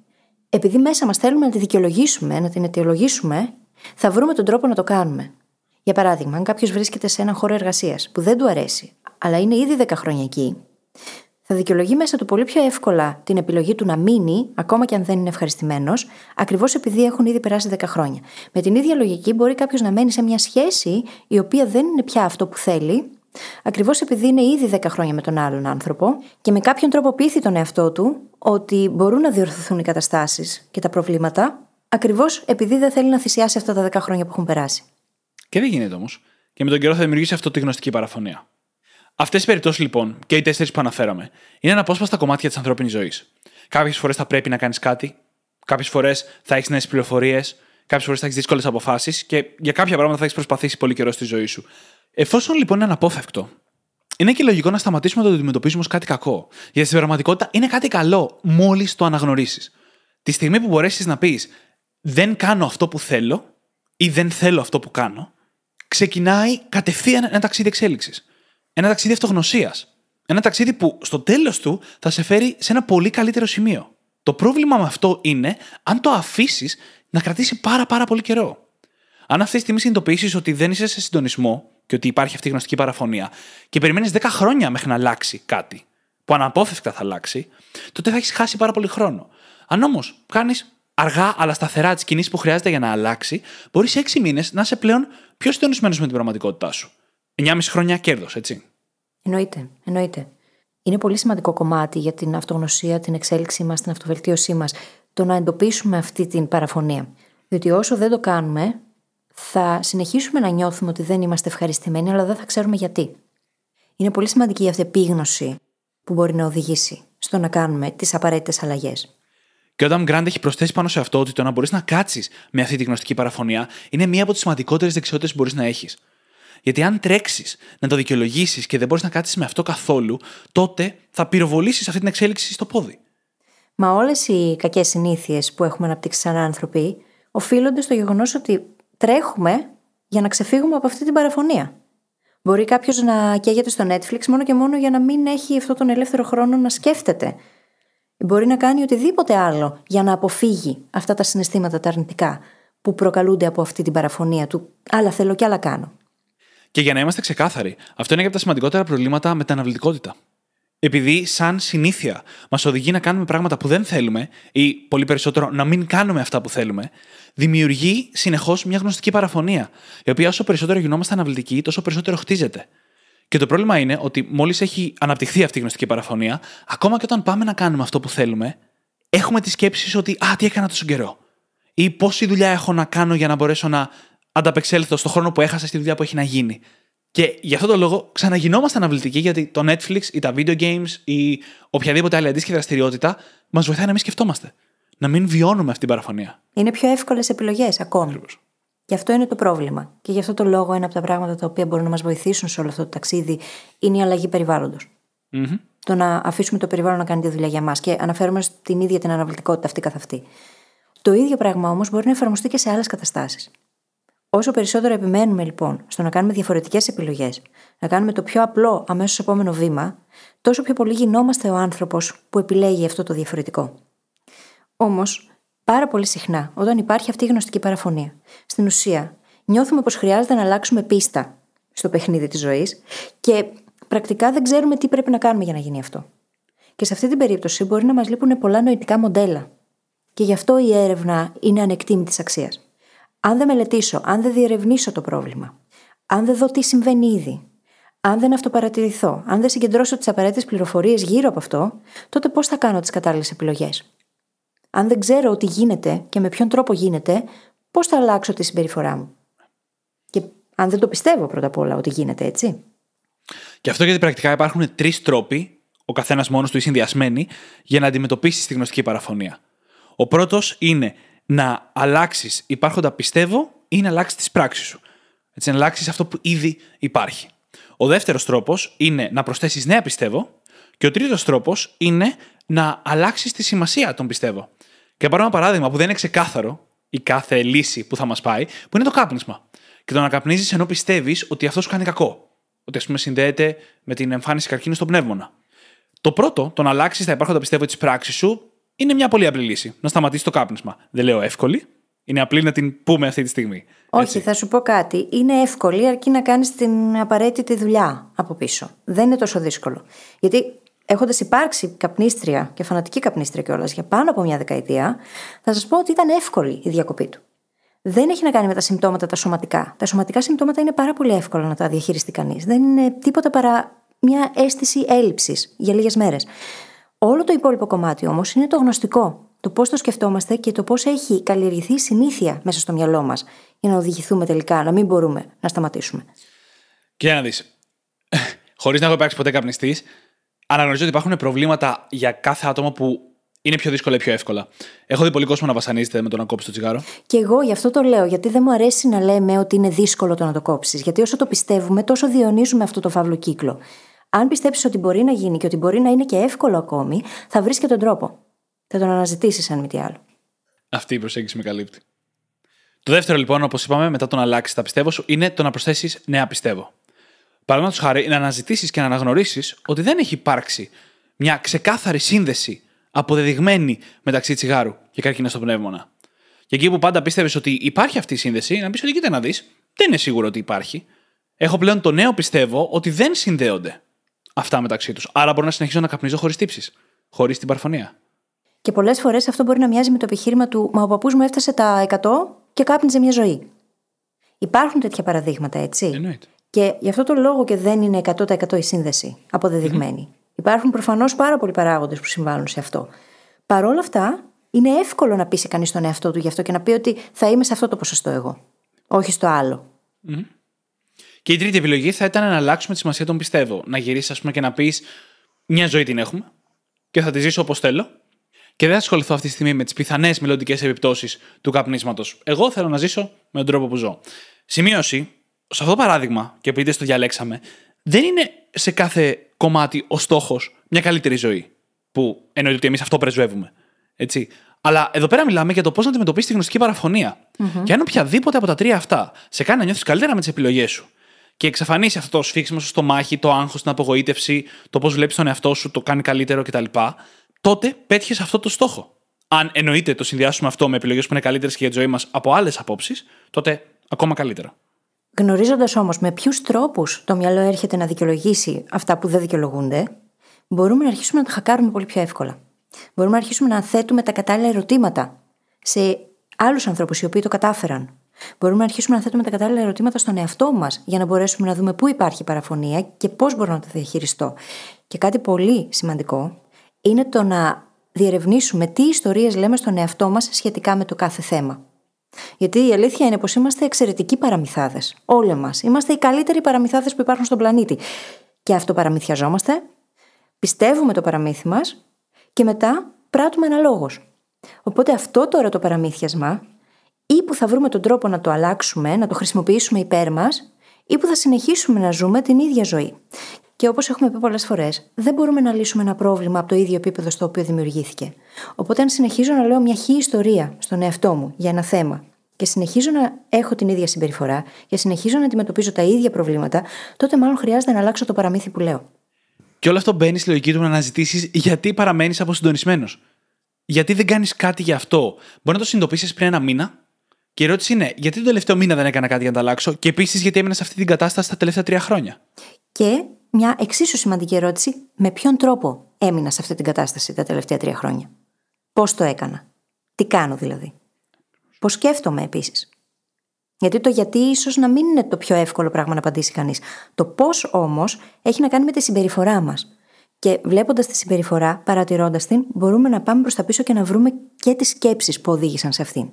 επειδή μέσα μας θέλουμε να τη δικαιολογήσουμε, να την αιτιολογήσουμε, θα βρούμε τον τρόπο να το κάνουμε. Για παράδειγμα, αν κάποιος βρίσκεται σε έναν χώρο εργασίας που δεν του αρέσει, αλλά είναι ήδη 10 χρόνια εκεί, θα δικαιολογεί μέσα του πολύ πιο εύκολα την επιλογή του να μείνει, ακόμα και αν δεν είναι ευχαριστημένος, ακριβώς επειδή έχουν ήδη περάσει 10 χρόνια. Με την ίδια λογική, μπορεί κάποιος να μένει σε μια σχέση η οποία δεν είναι πια αυτό που θέλει, ακριβώς επειδή είναι ήδη 10 χρόνια με τον άλλον άνθρωπο και με κάποιον τρόπο πείθει τον εαυτό του ότι μπορούν να διορθωθούν οι καταστάσεις και τα προβλήματα, ακριβώς επειδή δεν θέλει να θυσιάσει αυτά τα 10 χρόνια που έχουν περάσει. Και δεν γίνεται όμως. Και με τον καιρό θα δημιουργήσει αυτό τη γνωστική παραφωνία. Αυτές οι περιπτώσεις λοιπόν, και οι 4 που αναφέραμε, είναι ένα απόσπαστα κομμάτια της ανθρώπινης ζωής. Κάποιες φορές θα πρέπει να κάνεις κάτι, κάποιες φορές θα έχεις νέες πληροφορίες, κάποιες φορές θα έχεις δύσκολες αποφάσεις και για κάποια πράγματα θα έχεις προσπαθήσει πολύ καιρό στη ζωή σου. Εφόσον λοιπόν είναι αναπόφευκτο, είναι και λογικό να σταματήσουμε να το αντιμετωπίζουμε ως κάτι κακό. Γιατί στην πραγματικότητα είναι κάτι καλό, μόλις το αναγνωρίσεις. Τη στιγμή που μπορέσεις να πεις «Δεν κάνω αυτό που θέλω» ή «Δεν θέλω αυτό που κάνω», ξεκινάει κατευθείαν ένα ταξίδι εξέλιξης. Ένα ταξίδι αυτογνωσίας. Ένα ταξίδι που στο τέλος του θα σε φέρει σε ένα πολύ καλύτερο σημείο. Το πρόβλημα με αυτό είναι αν το αφήσεις να κρατήσει πάρα πολύ καιρό. Αν αυτή τη στιγμή συνειδητοποιήσεις ότι δεν είσαι σε συντονισμό και ότι υπάρχει αυτή η γνωστική παραφωνία και περιμένεις 10 χρόνια μέχρι να αλλάξει κάτι που αναπόφευκτα θα αλλάξει, τότε θα έχεις χάσει πάρα πολύ χρόνο. Αν όμως κάνεις αργά αλλά σταθερά τις κινήσεις που χρειάζεται για να αλλάξει, μπορείς σε 6 μήνες να είσαι πλέον πιο συντονισμένος με την πραγματικότητά σου. 9,5 χρόνια κέρδος, έτσι. Εννοείται. Είναι πολύ σημαντικό κομμάτι για την αυτογνωσία, την εξέλιξή μας, την αυτοβελτίωσή μας, το να εντοπίσουμε αυτή την παραφωνία. Διότι όσο δεν το κάνουμε, θα συνεχίσουμε να νιώθουμε ότι δεν είμαστε ευχαριστημένοι, αλλά δεν θα ξέρουμε γιατί. Είναι πολύ σημαντική αυτή η επίγνωση που μπορεί να οδηγήσει στο να κάνουμε τις απαραίτητες αλλαγές. Και ο Adam Grant έχει προσθέσει πάνω σε αυτό ότι το να μπορείς να κάτσεις με αυτή τη γνωστική παραφωνία είναι μία από τις σημαντικότερες δεξιότητες που μπορείς να έχεις. Γιατί αν τρέξεις να το δικαιολογήσεις και δεν μπορείς να κάτσεις με αυτό καθόλου, τότε θα πυροβολήσεις αυτή την εξέλιξη στο πόδι. Μα όλες οι κακές συνήθειες που έχουμε αναπτύξει σαν άνθρωποι οφείλονται στο γεγονός ότι τρέχουμε για να ξεφύγουμε από αυτή την παραφωνία. Μπορεί κάποιος να καίγεται στο Netflix μόνο και μόνο για να μην έχει αυτόν τον ελεύθερο χρόνο να σκέφτεται. Μπορεί να κάνει οτιδήποτε άλλο για να αποφύγει αυτά τα συναισθήματα τα αρνητικά που προκαλούνται από αυτή την παραφωνία του «άλλα θέλω και άλλα κάνω». Και για να είμαστε ξεκάθαροι, αυτό είναι και από τα σημαντικότερα προβλήματα με την αναβλητικότητα. Επειδή, σαν συνήθεια, μας οδηγεί να κάνουμε πράγματα που δεν θέλουμε ή πολύ περισσότερο να μην κάνουμε αυτά που θέλουμε, δημιουργεί συνεχώς μια γνωστική παραφωνία, η οποία όσο περισσότερο γινόμαστε αναβλητικοί, τόσο περισσότερο χτίζεται. Και το πρόβλημα είναι ότι μόλις έχει αναπτυχθεί αυτή η γνωστική παραφωνία, ακόμα και όταν πάμε να κάνουμε αυτό που θέλουμε, έχουμε τις σκέψεις ότι «Α, τι έκανα τόσο καιρό» ή «Πόση δουλειά έχω να κάνω για να μπορέσω να ανταπεξέλθω στον χρόνο που έχασα στη δουλειά που έχει να γίνει». Και γι' αυτόν τον λόγο ξαναγινόμαστε αναβλητικοί, γιατί το Netflix ή τα video games ή οποιαδήποτε άλλη αντίστοιχη δραστηριότητα μας βοηθάει να μην σκεφτόμαστε. Να μην βιώνουμε αυτή την παραφωνία. Είναι πιο εύκολες επιλογές ακόμη. Ακριβώς. Γι' αυτό είναι το πρόβλημα. Και γι' αυτό το λόγο ένα από τα πράγματα τα οποία μπορούν να μας βοηθήσουν σε όλο αυτό το ταξίδι είναι η αλλαγή περιβάλλοντος. Mm-hmm. Το να αφήσουμε το περιβάλλον να κάνει τη δουλειά για μας. Και αναφέρομαι στην ίδια την αναβλητικότητα αυτή καθ' αυτή. Το ίδιο πράγμα όμως μπορεί να εφαρμοστεί και σε άλλες καταστάσεις. Όσο περισσότερο επιμένουμε λοιπόν στο να κάνουμε διαφορετικές επιλογές, να κάνουμε το πιο απλό αμέσως επόμενο βήμα, τόσο πιο πολύ γινόμαστε ο άνθρωπος που επιλέγει αυτό το διαφορετικό. Όμως, πάρα πολύ συχνά, όταν υπάρχει αυτή η γνωστική παραφωνία, στην ουσία νιώθουμε πως χρειάζεται να αλλάξουμε πίστα στο παιχνίδι της ζωής και πρακτικά δεν ξέρουμε τι πρέπει να κάνουμε για να γίνει αυτό. Και σε αυτή την περίπτωση μπορεί να μας λείπουν πολλά νοητικά μοντέλα. Και γι' αυτό η έρευνα είναι ανεκτίμητης αξίας. Αν δεν μελετήσω, αν δεν διερευνήσω το πρόβλημα, αν δεν δω τι συμβαίνει ήδη, αν δεν αυτοπαρατηρηθώ, αν δεν συγκεντρώσω τις απαραίτητες πληροφορίες γύρω από αυτό, τότε πώς θα κάνω τις κατάλληλες επιλογές. Αν δεν ξέρω τι γίνεται και με ποιον τρόπο γίνεται, πώς θα αλλάξω τη συμπεριφορά μου. Και αν δεν το πιστεύω πρώτα απ' όλα ότι γίνεται έτσι. Και αυτό γιατί πρακτικά υπάρχουν τρεις τρόποι, ο καθένας μόνος του ή συνδυασμένοι, για να αντιμετωπίσεις τη γνωστική παραφωνία. Ο πρώτος είναι να αλλάξεις υπάρχοντα πιστεύω ή να αλλάξεις τις πράξεις σου. Έτσι, να αλλάξεις αυτό που ήδη υπάρχει. Ο δεύτερος τρόπος είναι να προσθέσεις νέα πιστεύω. Και ο τρίτος τρόπος είναι να αλλάξεις τη σημασία των πιστεύω. Και πάρω ένα παράδειγμα που δεν είναι ξεκάθαρο η κάθε λύση που θα μας πάει, που είναι το κάπνισμα. Και το να καπνίζεις ενώ πιστεύεις ότι αυτό σου κάνει κακό. Ότι ας πούμε συνδέεται με την εμφάνιση καρκίνου στον πνεύμονα. Το πρώτο, το να αλλάξεις τα υπάρχοντα πιστεύω της πράξης σου, είναι μια πολύ απλή λύση. Να σταματήσει το κάπνισμα. Δεν λέω εύκολη. Είναι απλή να την πούμε αυτή τη στιγμή. Όχι, έτσι. Θα σου πω κάτι. Είναι εύκολη αρκεί να κάνεις την απαραίτητη δουλειά από πίσω. Δεν είναι τόσο δύσκολο. Γιατί έχοντας υπάρξει καπνίστρια και φανατική καπνίστρια κιόλας για πάνω από μια δεκαετία, θα σας πω ότι ήταν εύκολη η διακοπή του. Δεν έχει να κάνει με τα συμπτώματα τα σωματικά. Τα σωματικά συμπτώματα είναι πάρα πολύ εύκολο να τα διαχειριστεί κανείς. Δεν είναι τίποτα παρά μια αίσθηση έλλειψης για λίγες μέρες. Όλο το υπόλοιπο κομμάτι όμως είναι το γνωστικό, το πώς το σκεφτόμαστε και το πώς έχει καλλιεργηθεί συνήθεια μέσα στο μυαλό μας για να οδηγηθούμε τελικά, να μην μπορούμε να σταματήσουμε. Κοίτα να δεις, χωρίς να έχω υπάρξει ποτέ καπνιστής, αναγνωρίζω ότι υπάρχουν προβλήματα για κάθε άτομο που είναι πιο δύσκολα ή πιο εύκολα. Έχω δει πολύ κόσμο να βασανίζεται με το να κόψει το τσιγάρο. Και εγώ γι' αυτό το λέω, γιατί δεν μου αρέσει να λέμε ότι είναι δύσκολο το να το κόψεις. Γιατί όσο το πιστεύουμε, τόσο διαιωνίζουμε αυτό το φαύλο κύκλο. Αν πιστέψεις ότι μπορεί να γίνει και ότι μπορεί να είναι και εύκολο ακόμη, θα βρεις και τον τρόπο. Θα τον αναζητήσεις, αν μη τι άλλο. Αυτή η προσέγγιση με καλύπτει. Το δεύτερο, λοιπόν, όπως είπαμε, μετά το να αλλάξεις τα πιστεύω σου, είναι το να προσθέσεις νέα πιστεύω. Παραδείγματος χάρη, να αναζητήσεις και να αναγνωρίσεις ότι δεν έχει υπάρξει μια ξεκάθαρη σύνδεση αποδεδειγμένη μεταξύ τσιγάρου και καρκίνου στο πνεύμονα. Και εκεί που πάντα πίστευες ότι υπάρχει αυτή η σύνδεση, να πεις ότι κοίτα να δεις, δεν είναι σίγουρο ότι υπάρχει. Έχω πλέον το νέο πιστεύω ότι δεν συνδέονται αυτά μεταξύ τους. Άρα μπορώ να συνεχίσω να καπνίζω χωρίς τύψεις, χωρίς την παραφωνία. Και πολλές φορές αυτό μπορεί να μοιάζει με το επιχείρημα του «Μα ο παππούς μου έφτασε τα 100 και κάπνιζε μια ζωή». Υπάρχουν τέτοια παραδείγματα, έτσι. Εννοείται. Και γι' αυτό το λόγο και δεν είναι 100% η σύνδεση αποδεδειγμένη. Mm-hmm. Υπάρχουν προφανώς πάρα πολλοί παράγοντες που συμβάλλουν σε αυτό. Παρ' όλα αυτά, είναι εύκολο να πείσει κανείς τον εαυτό του γι' αυτό και να πει ότι θα είμαι σε αυτό το ποσοστό εγώ, όχι στο άλλο. Mm-hmm. Και η τρίτη επιλογή θα ήταν να αλλάξουμε τη σημασία των πιστεύω. Να γυρίσεις, ας πούμε, και να πεις: μια ζωή την έχουμε και θα τη ζήσω όπως θέλω. Και δεν θα ασχοληθώ αυτή τη στιγμή με τις πιθανές μελλοντικές επιπτώσεις του καπνίσματος. Εγώ θέλω να ζήσω με τον τρόπο που ζω. Σημείωση, σε αυτό το παράδειγμα, και επειδή το διαλέξαμε, δεν είναι σε κάθε κομμάτι ο στόχος μια καλύτερη ζωή. Που εννοείται ότι εμείς αυτό πρεσβεύουμε. Έτσι. Αλλά εδώ πέρα μιλάμε για το πώς να αντιμετωπίσεις τη γνωστική παραφωνία. Mm-hmm. Και αν οποιαδήποτε από τα τρία αυτά σε κάνει να νιώθεις καλύτερα με τις επιλογές σου και εξαφανίσει αυτό το σφίξιμο σου στο μάχη, το άγχος, την απογοήτευση, το πώς βλέπεις τον εαυτό σου, το κάνει καλύτερο κτλ. Τότε πέτυχες αυτό το στόχο. Αν εννοείται το συνδυάσουμε αυτό με επιλογές που είναι καλύτερες και για τη ζωή μας από άλλες απόψεις, τότε ακόμα καλύτερα. Γνωρίζοντας όμως με ποιους τρόπους το μυαλό έρχεται να δικαιολογήσει αυτά που δεν δικαιολογούνται, μπορούμε να αρχίσουμε να τα χακάρουμε πολύ πιο εύκολα. Μπορούμε να αρχίσουμε να θέτουμε τα κατάλληλα ερωτήματα σε άλλους ανθρώπους οι οποίοι το κατάφεραν. Μπορούμε να αρχίσουμε να θέτουμε τα κατάλληλα ερωτήματα στον εαυτό μας για να μπορέσουμε να δούμε πού υπάρχει παραφωνία και πώς μπορώ να το διαχειριστώ. Και κάτι πολύ σημαντικό είναι το να διερευνήσουμε τι ιστορίες λέμε στον εαυτό μας σχετικά με το κάθε θέμα. Γιατί η αλήθεια είναι πως είμαστε εξαιρετικοί παραμυθάδες. Όλοι μας. Είμαστε οι καλύτεροι παραμυθάδες που υπάρχουν στον πλανήτη. Και αυτοπαραμυθιαζόμαστε, πιστεύουμε το παραμύθι μας και μετά πράττουμε αναλόγως. Οπότε αυτό τώρα το παραμύθιασμα, ή που θα βρούμε τον τρόπο να το αλλάξουμε, να το χρησιμοποιήσουμε υπέρ μας, ή που θα συνεχίσουμε να ζούμε την ίδια ζωή. Και όπως έχουμε πει πολλές φορές, δεν μπορούμε να λύσουμε ένα πρόβλημα από το ίδιο επίπεδο στο οποίο δημιουργήθηκε. Οπότε, αν συνεχίζω να λέω μια χ ιστορία στον εαυτό μου για ένα θέμα και συνεχίζω να έχω την ίδια συμπεριφορά και συνεχίζω να αντιμετωπίζω τα ίδια προβλήματα, τότε μάλλον χρειάζεται να αλλάξω το παραμύθι που λέω. Και όλο αυτό μπαίνει στη λογική του να αναζητήσεις γιατί παραμένεις αποσυντονισμένος. Γιατί δεν κάνεις κάτι γι' αυτό. Μπορεί να το συνειδητοποιήσεις πριν ένα μήνα. Και η ερώτηση είναι, γιατί τον τελευταίο μήνα δεν έκανα κάτι για να τα αλλάξω, και επίσης γιατί έμεινα σε αυτή την κατάσταση τα τελευταία 3 χρόνια. Και μια εξίσου σημαντική ερώτηση, με ποιον τρόπο έμεινα σε αυτή την κατάσταση τα τελευταία 3 χρόνια. Πώς το έκανα. Τι κάνω δηλαδή. Πώς σκέφτομαι επίσης. Γιατί το γιατί ίσως να μην είναι το πιο εύκολο πράγμα να απαντήσει κανείς. Το πώς όμως έχει να κάνει με τη συμπεριφορά μας. Και βλέποντας τη συμπεριφορά, παρατηρώντας την, μπορούμε να πάμε προς τα πίσω και να βρούμε και τις σκέψεις που οδήγησαν σε αυτήν.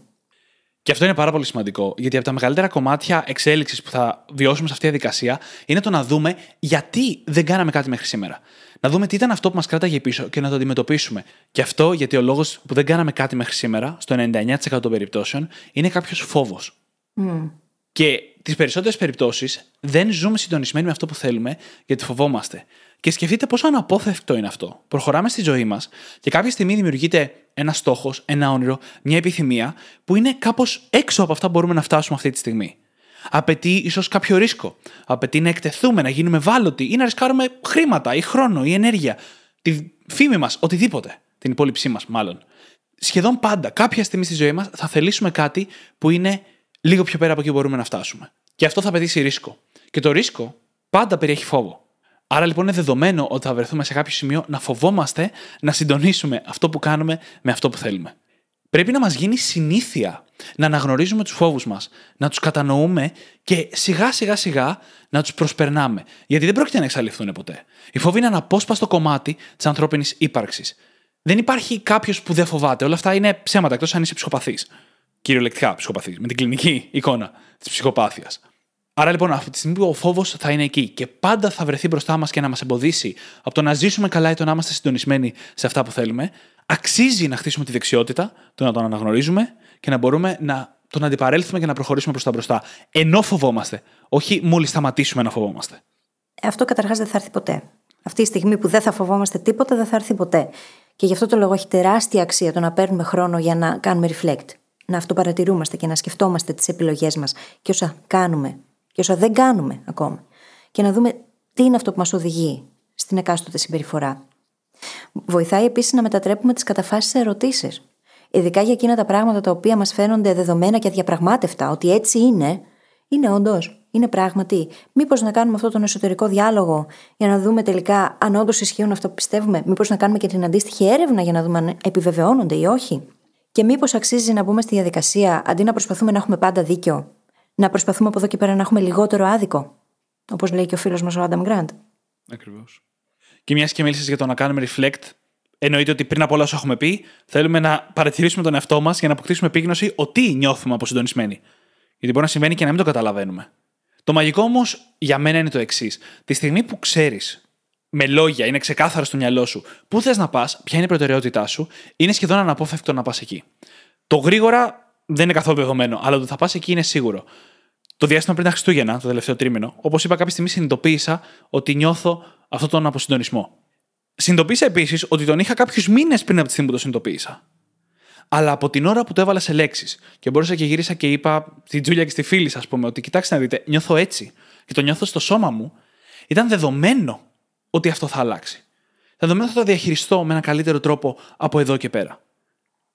Και αυτό είναι πάρα πολύ σημαντικό, γιατί από τα μεγαλύτερα κομμάτια εξέλιξης που θα βιώσουμε σε αυτή τη διαδικασία είναι το να δούμε γιατί δεν κάναμε κάτι μέχρι σήμερα. Να δούμε τι ήταν αυτό που μας κράταγε πίσω και να το αντιμετωπίσουμε. Και αυτό γιατί ο λόγος που δεν κάναμε κάτι μέχρι σήμερα, στο 99% των περιπτώσεων, είναι κάποιος φόβος. Mm. Και τις περισσότερες περιπτώσεις δεν ζούμε συντονισμένοι με αυτό που θέλουμε, γιατί φοβόμαστε. Και σκεφτείτε πόσο αναπόφευκτο είναι αυτό. Προχωράμε στη ζωή μας και κάποια στιγμή δημιουργείται ένας στόχος, ένα όνειρο, μια επιθυμία που είναι κάπως έξω από αυτά που μπορούμε να φτάσουμε αυτή τη στιγμή. Απαιτεί ίσως κάποιο ρίσκο. Απαιτεί να εκτεθούμε, να γίνουμε ευάλωτοι ή να ρισκάρουμε χρήματα ή χρόνο ή ενέργεια, τη φήμη μας, οτιδήποτε. Την υπόλοιψή μας, μάλλον. Σχεδόν πάντα, κάποια στιγμή στη ζωή μας, θα θελήσουμε κάτι που είναι λίγο πιο πέρα από εκεί που μπορούμε να φτάσουμε. Και αυτό θα απαιτήσει ρίσκο. Και το ρίσκο πάντα περιέχει φόβο. Άρα λοιπόν είναι δεδομένο ότι θα βρεθούμε σε κάποιο σημείο να φοβόμαστε να συντονίσουμε αυτό που κάνουμε με αυτό που θέλουμε. Πρέπει να μας γίνει συνήθεια να αναγνωρίζουμε τους φόβους μας, να τους κατανοούμε και σιγά να τους προσπερνάμε. Γιατί δεν πρόκειται να εξαλειφθούν ποτέ. Η φόβη είναι αναπόσπαστο κομμάτι της ανθρώπινης ύπαρξης. Δεν υπάρχει κάποιος που δεν φοβάται. Όλα αυτά είναι ψέματα, εκτός αν είσαι ψυχοπαθής. Κυριολεκτικά ψυχοπαθής, με την κλινική εικόνα της ψυχοπάθειας. Άρα λοιπόν, αυτή τη στιγμή ο φόβος θα είναι εκεί και πάντα θα βρεθεί μπροστά μας και να μας εμποδίσει από το να ζήσουμε καλά ή το να είμαστε συντονισμένοι σε αυτά που θέλουμε, αξίζει να χτίσουμε τη δεξιότητα, το να τον αναγνωρίζουμε και να μπορούμε να τον αντιπαρέλθουμε και να προχωρήσουμε προς τα μπροστά. Ενώ φοβόμαστε, όχι μόλις σταματήσουμε να φοβόμαστε. Αυτό καταρχάς δεν θα έρθει ποτέ. Αυτή τη στιγμή που δεν θα φοβόμαστε τίποτα, δεν θα έρθει ποτέ. Και γι' αυτό το λόγο έχει τεράστια αξία το να παίρνουμε χρόνο για να κάνουμε reflect. Να αυτοπαρατηρούμαστε και να σκεφτόμαστε τις επιλογές μας και όσα κάνουμε. Και όσα δεν κάνουμε ακόμα. Και να δούμε τι είναι αυτό που μας οδηγεί στην εκάστοτε συμπεριφορά. Βοηθάει επίσης να μετατρέπουμε τις καταφάσεις σε ερωτήσεις. Ειδικά για εκείνα τα πράγματα τα οποία μας φαίνονται δεδομένα και αδιαπραγμάτευτα, ότι έτσι είναι, είναι όντως, είναι πράγματι. Μήπως να κάνουμε αυτόν τον εσωτερικό διάλογο για να δούμε τελικά αν όντως ισχύουν αυτά που πιστεύουμε, μήπως να κάνουμε και την αντίστοιχη έρευνα για να δούμε αν επιβεβαιώνονται ή όχι. Και μήπως αξίζει να μπούμε στη διαδικασία αντί να προσπαθούμε να έχουμε πάντα δίκιο. Να προσπαθούμε από εδώ και πέρα να έχουμε λιγότερο άδικο. Όπως λέει και ο φίλος μας ο Adam Grant. Ακριβώς. Και μιας και μίλησες για το να κάνουμε reflect, εννοείται ότι πριν από όλα όσα έχουμε πει, θέλουμε να παρατηρήσουμε τον εαυτό μας για να αποκτήσουμε επίγνωση ότι νιώθουμε αποσυντονισμένοι. Γιατί μπορεί να συμβαίνει και να μην το καταλαβαίνουμε. Το μαγικό όμως για μένα είναι το εξής. Τη στιγμή που ξέρεις με λόγια, είναι ξεκάθαρο στο μυαλό σου πού θες να πας, ποια είναι η προτεραιότητά σου, είναι σχεδόν αναπόφευκτο να πας εκεί. Το γρήγορα δεν είναι καθόλου δεδομένο, αλλά ότι θα πας εκεί είναι σίγουρο. Το διάστημα πριν τα Χριστούγεννα, το τελευταίο τρίμηνο, όπως είπα, κάποια στιγμή συνειδητοποίησα ότι νιώθω αυτόν τον αποσυντονισμό. Συνειδητοποίησα επίσης ότι τον είχα κάποιους μήνες πριν από τη στιγμή που το συνειδητοποίησα. Αλλά από την ώρα που το έβαλα σε λέξεις και μπόρεσα και γύρισα και είπα στην Τζούλια και στη Φύλλη, ας πούμε, ότι κοιτάξτε να δείτε, νιώθω έτσι και το νιώθω στο σώμα μου, ήταν δεδομένο ότι αυτό θα αλλάξει. Δεδομένο θα το διαχειριστώ με έναν καλύτερο τρόπο από εδώ και πέρα.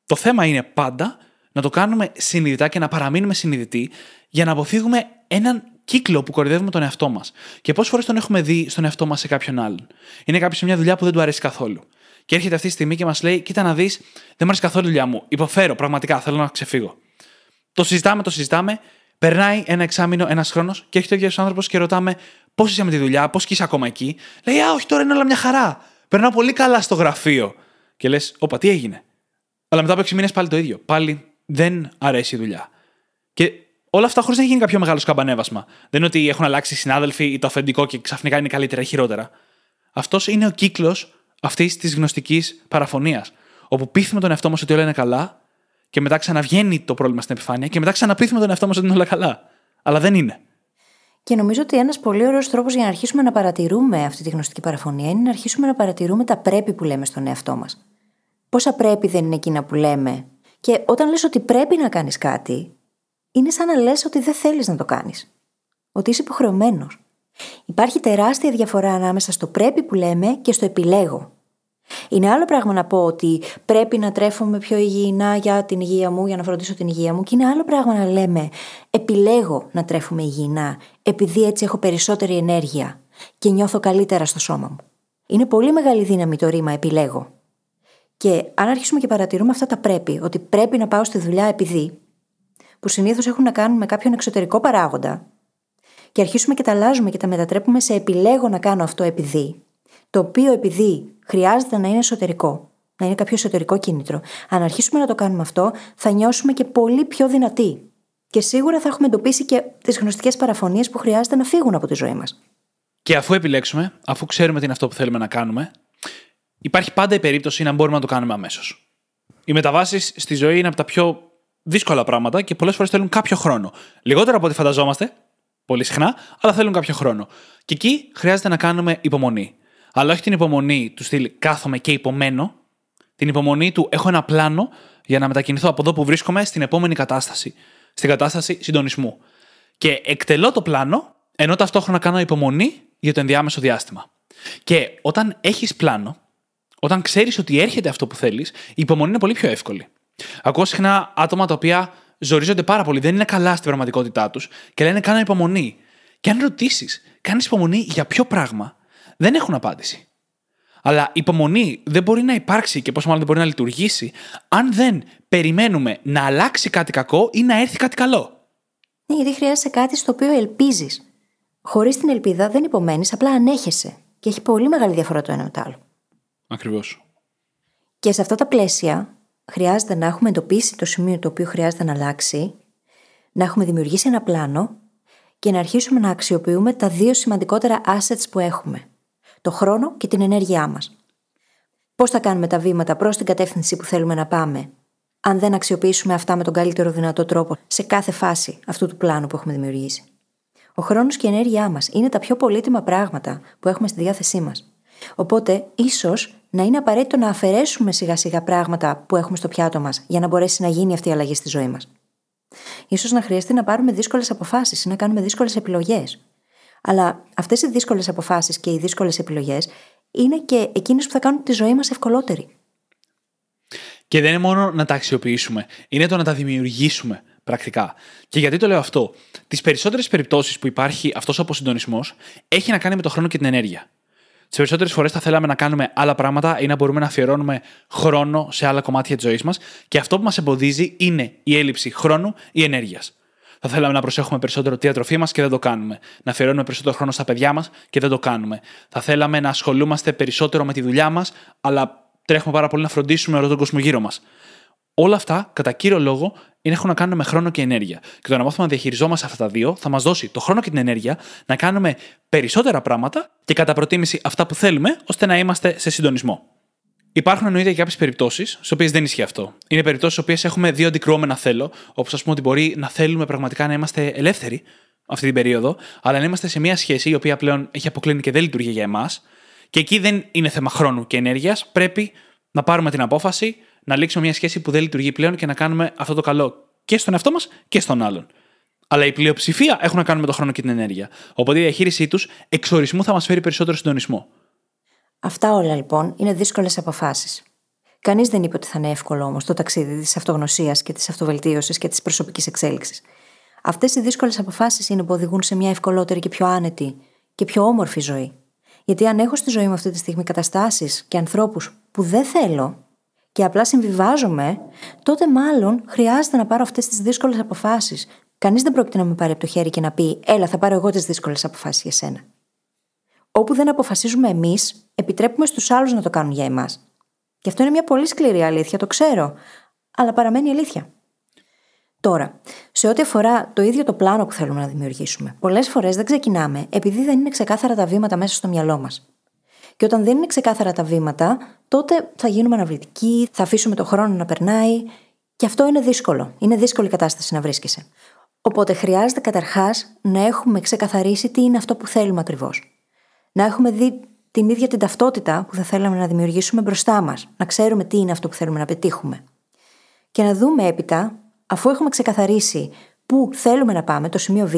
Το θέμα είναι πάντα να το κάνουμε συνειδητά και να παραμείνουμε συνειδητοί για να αποφύγουμε έναν κύκλο που κορυδεύουμε τον εαυτό μας. Και πόσες φορές τον έχουμε δει στον εαυτό μας σε κάποιον άλλον. Είναι κάποιος σε μια δουλειά που δεν του αρέσει καθόλου. Και έρχεται αυτή τη στιγμή και μας λέει: κοίτα να δεις, δεν μου αρέσει καθόλου η δουλειά μου. Υποφέρω, πραγματικά θέλω να ξεφύγω. Το συζητάμε. Περνάει ένα εξάμηνο, ένας χρόνος και έρχεται ο ίδιος άνθρωπος και ρωτάμε: πώς είσαι με τη δουλειά, πώς είσαι ακόμα εκεί? Λέει: α, όχι, τώρα είναι όλα μια χαρά. Περνάω πολύ καλά στο γραφείο. Και λες: όπα, τι έγινε? Αλλά μετά από 6 μήνες πάλι το ίδιο. Πάλι δεν αρέσει η δουλειά. Και όλα αυτά χωρίς να έχει γίνει κάποιο μεγάλο σκαμπανέβασμα. Δεν είναι ότι έχουν αλλάξει οι συνάδελφοι ή το αφεντικό και ξαφνικά είναι καλύτερα ή χειρότερα. Αυτός είναι ο κύκλος αυτής της γνωστικής παραφωνίας. Όπου πείθουμε τον εαυτό μας ότι όλα είναι καλά και μετά ξαναβγαίνει το πρόβλημα στην επιφάνεια και μετά ξαναπείθουμε τον εαυτό μας ότι είναι όλα καλά. Αλλά δεν είναι. Και νομίζω ότι ένας πολύ ωραίος τρόπος για να αρχίσουμε να παρατηρούμε αυτή τη γνωστική παραφωνία είναι να αρχίσουμε να παρατηρούμε τα πρέπει που λέμε στον εαυτό μας. Πόσα πρέπει δεν είναι εκείνα που λέμε. Και όταν λες ότι πρέπει να κάνεις κάτι, είναι σαν να λες ότι δεν θέλεις να το κάνεις. Ότι είσαι υποχρεωμένος. Υπάρχει τεράστια διαφορά ανάμεσα στο πρέπει που λέμε και στο επιλέγω. Είναι άλλο πράγμα να πω ότι πρέπει να τρέφομαι πιο υγιεινά για την υγεία μου, για να φροντίσω την υγεία μου, και είναι άλλο πράγμα να λέμε επιλέγω να τρέφομαι υγιεινά, επειδή έτσι έχω περισσότερη ενέργεια και νιώθω καλύτερα στο σώμα μου. Είναι πολύ μεγάλη δύναμη το ρήμα επιλέγω. Και αν αρχίσουμε και παρατηρούμε αυτά τα πρέπει, ότι πρέπει να πάω στη δουλειά επειδή, που συνήθως έχουν να κάνουν με κάποιον εξωτερικό παράγοντα, και αρχίσουμε και τα αλλάζουμε και τα μετατρέπουμε σε επιλέγω να κάνω αυτό επειδή, το οποίο επειδή χρειάζεται να είναι εσωτερικό, να είναι κάποιο εσωτερικό κίνητρο. Αν αρχίσουμε να το κάνουμε αυτό, θα νιώσουμε και πολύ πιο δυνατοί. Και σίγουρα θα έχουμε εντοπίσει και τις γνωστικές παραφωνίες που χρειάζεται να φύγουν από τη ζωή μας. Και αφού επιλέξουμε, αφού ξέρουμε τι είναι αυτό που θέλουμε να κάνουμε, υπάρχει πάντα η περίπτωση να μπορούμε να το κάνουμε αμέσως. Οι μεταβάσεις στη ζωή είναι από τα πιο δύσκολα πράγματα και πολλές φορές θέλουν κάποιο χρόνο. Λιγότερο από ό,τι φανταζόμαστε, πολύ συχνά, αλλά θέλουν κάποιο χρόνο. Και εκεί χρειάζεται να κάνουμε υπομονή. Αλλά όχι την υπομονή του στυλ κάθομαι και υπομένω, την υπομονή του έχω ένα πλάνο για να μετακινηθώ από εδώ που βρίσκομαι στην επόμενη κατάσταση. Στην κατάσταση συντονισμού. Και εκτελώ το πλάνο, ενώ ταυτόχρονα κάνω υπομονή για το ενδιάμεσο διάστημα. Και όταν έχεις πλάνο, όταν ξέρεις ότι έρχεται αυτό που θέλεις, η υπομονή είναι πολύ πιο εύκολη. Ακούω συχνά άτομα τα οποία ζορίζονται πάρα πολύ, δεν είναι καλά στην πραγματικότητά τους και λένε: κάνω υπομονή. Και αν ρωτήσεις, κάνεις υπομονή για ποιο πράγμα, δεν έχουν απάντηση. Αλλά υπομονή δεν μπορεί να υπάρξει και πόσο μάλλον δεν μπορεί να λειτουργήσει, αν δεν περιμένουμε να αλλάξει κάτι κακό ή να έρθει κάτι καλό. Ναι, γιατί χρειάζεσαι κάτι στο οποίο ελπίζεις. Χωρίς την ελπίδα δεν υπομένεις, απλά ανέχεσαι. Και έχει πολύ μεγάλη διαφορά το ένα με το άλλο. Ακριβώς. Και σε αυτά τα πλαίσια χρειάζεται να έχουμε εντοπίσει το σημείο το οποίο χρειάζεται να αλλάξει, να έχουμε δημιουργήσει ένα πλάνο και να αρχίσουμε να αξιοποιούμε τα δύο σημαντικότερα assets που έχουμε. Το χρόνο και την ενέργειά μας. Πώς θα κάνουμε τα βήματα προς την κατεύθυνση που θέλουμε να πάμε, αν δεν αξιοποιήσουμε αυτά με τον καλύτερο δυνατό τρόπο σε κάθε φάση αυτού του πλάνου που έχουμε δημιουργήσει? Ο χρόνος και η ενέργειά μας είναι τα πιο πολύτιμα πράγματα που έχουμε στη διάθεσή μας. Οπότε, ίσως να είναι απαραίτητο να αφαιρέσουμε σιγά-σιγά πράγματα που έχουμε στο πιάτο μας για να μπορέσει να γίνει αυτή η αλλαγή στη ζωή μας. Ίσως να χρειαστεί να πάρουμε δύσκολες αποφάσεις ή να κάνουμε δύσκολες επιλογές. Αλλά αυτές οι δύσκολες αποφάσεις και οι δύσκολες επιλογές είναι και εκείνες που θα κάνουν τη ζωή μας ευκολότερη. Και δεν είναι μόνο να τα αξιοποιήσουμε, είναι το να τα δημιουργήσουμε πρακτικά. Και γιατί το λέω αυτό? Τις περισσότερες περιπτώσεις που υπάρχει αυτός ο αποσυντονισμός έχει να κάνει με το χρόνο και την ενέργεια. Τις περισσότερες φορές θα θέλαμε να κάνουμε άλλα πράγματα ή να μπορούμε να αφιερώνουμε χρόνο σε άλλα κομμάτια της ζωής μας και αυτό που μας εμποδίζει είναι η έλλειψη χρόνου ή ενέργειας. Θα θέλαμε να προσέχουμε περισσότερο τη διατροφή μας και δεν το κάνουμε. Να αφιερώνουμε περισσότερο χρόνο στα παιδιά μας και δεν το κάνουμε. Θα θέλαμε να ασχολούμαστε περισσότερο με τη δουλειά μας, αλλά τρέχουμε πάρα πολύ να φροντίσουμε όλο τον κόσμο γύρω μας. Όλα αυτά, κατά κύριο λόγο, έχουν να κάνουν με χρόνο και ενέργεια. Και το να μάθουμε να διαχειριζόμαστε αυτά τα δύο θα μας δώσει το χρόνο και την ενέργεια να κάνουμε περισσότερα πράγματα και κατά προτίμηση αυτά που θέλουμε, ώστε να είμαστε σε συντονισμό. Υπάρχουν εννοείται και κάποιες περιπτώσεις, στις οποίες δεν ισχύει αυτό. Είναι περιπτώσεις στις οποίες έχουμε δύο αντικρουόμενα θέλω, όπως ας πούμε ότι μπορεί να θέλουμε πραγματικά να είμαστε ελεύθεροι αυτή την περίοδο, αλλά να είμαστε σε μια σχέση η οποία πλέον έχει αποκλίνει και δεν λειτουργεί για εμάς. Και εκεί δεν είναι θέμα χρόνου και ενέργειας. Πρέπει να πάρουμε την απόφαση να λήξουμε μια σχέση που δεν λειτουργεί πλέον και να κάνουμε αυτό το καλό και στον εαυτό μας και στον άλλον. Αλλά η πλειοψηφία έχουν να κάνουν με τον χρόνο και την ενέργεια. Οπότε η διαχείρισή τους εξορισμού θα μας φέρει περισσότερο συντονισμό. Αυτά όλα λοιπόν είναι δύσκολες αποφάσεις. Κανείς δεν είπε ότι θα είναι εύκολο όμως το ταξίδι της αυτογνωσίας και της αυτοβελτίωσης και της προσωπικής εξέλιξης. Αυτές οι δύσκολες αποφάσεις είναι που οδηγούν σε μια ευκολότερη και πιο άνετη και πιο όμορφη ζωή. Γιατί αν έχω στη ζωή μου αυτή τη στιγμή καταστάσεις και ανθρώπους που δεν θέλω και απλά συμβιβάζομαι, τότε μάλλον χρειάζεται να πάρω αυτές τις δύσκολες αποφάσεις. Κανείς δεν πρόκειται να με πάρει από το χέρι και να πει: έλα, θα πάρω εγώ τις δύσκολες αποφάσεις για σένα. Όπου δεν αποφασίζουμε εμείς, επιτρέπουμε στους άλλους να το κάνουν για εμάς. Και αυτό είναι μια πολύ σκληρή αλήθεια, το ξέρω, αλλά παραμένει αλήθεια. Τώρα, σε ό,τι αφορά το ίδιο το πλάνο που θέλουμε να δημιουργήσουμε, πολλές φορές δεν ξεκινάμε επειδή δεν είναι ξεκάθαρα τα βήματα μέσα στο μυαλό μας. Και όταν δεν είναι ξεκάθαρα τα βήματα, τότε θα γίνουμε αναβλητικοί, θα αφήσουμε τον χρόνο να περνάει. Και αυτό είναι δύσκολο. Είναι δύσκολη κατάσταση να βρίσκεσαι. Οπότε χρειάζεται καταρχάς να έχουμε ξεκαθαρίσει τι είναι αυτό που θέλουμε ακριβώς. Να έχουμε δει την ίδια την ταυτότητα που θα θέλαμε να δημιουργήσουμε μπροστά μας. Να ξέρουμε τι είναι αυτό που θέλουμε να πετύχουμε. Και να δούμε έπειτα, αφού έχουμε ξεκαθαρίσει πού θέλουμε να πάμε, το σημείο Β,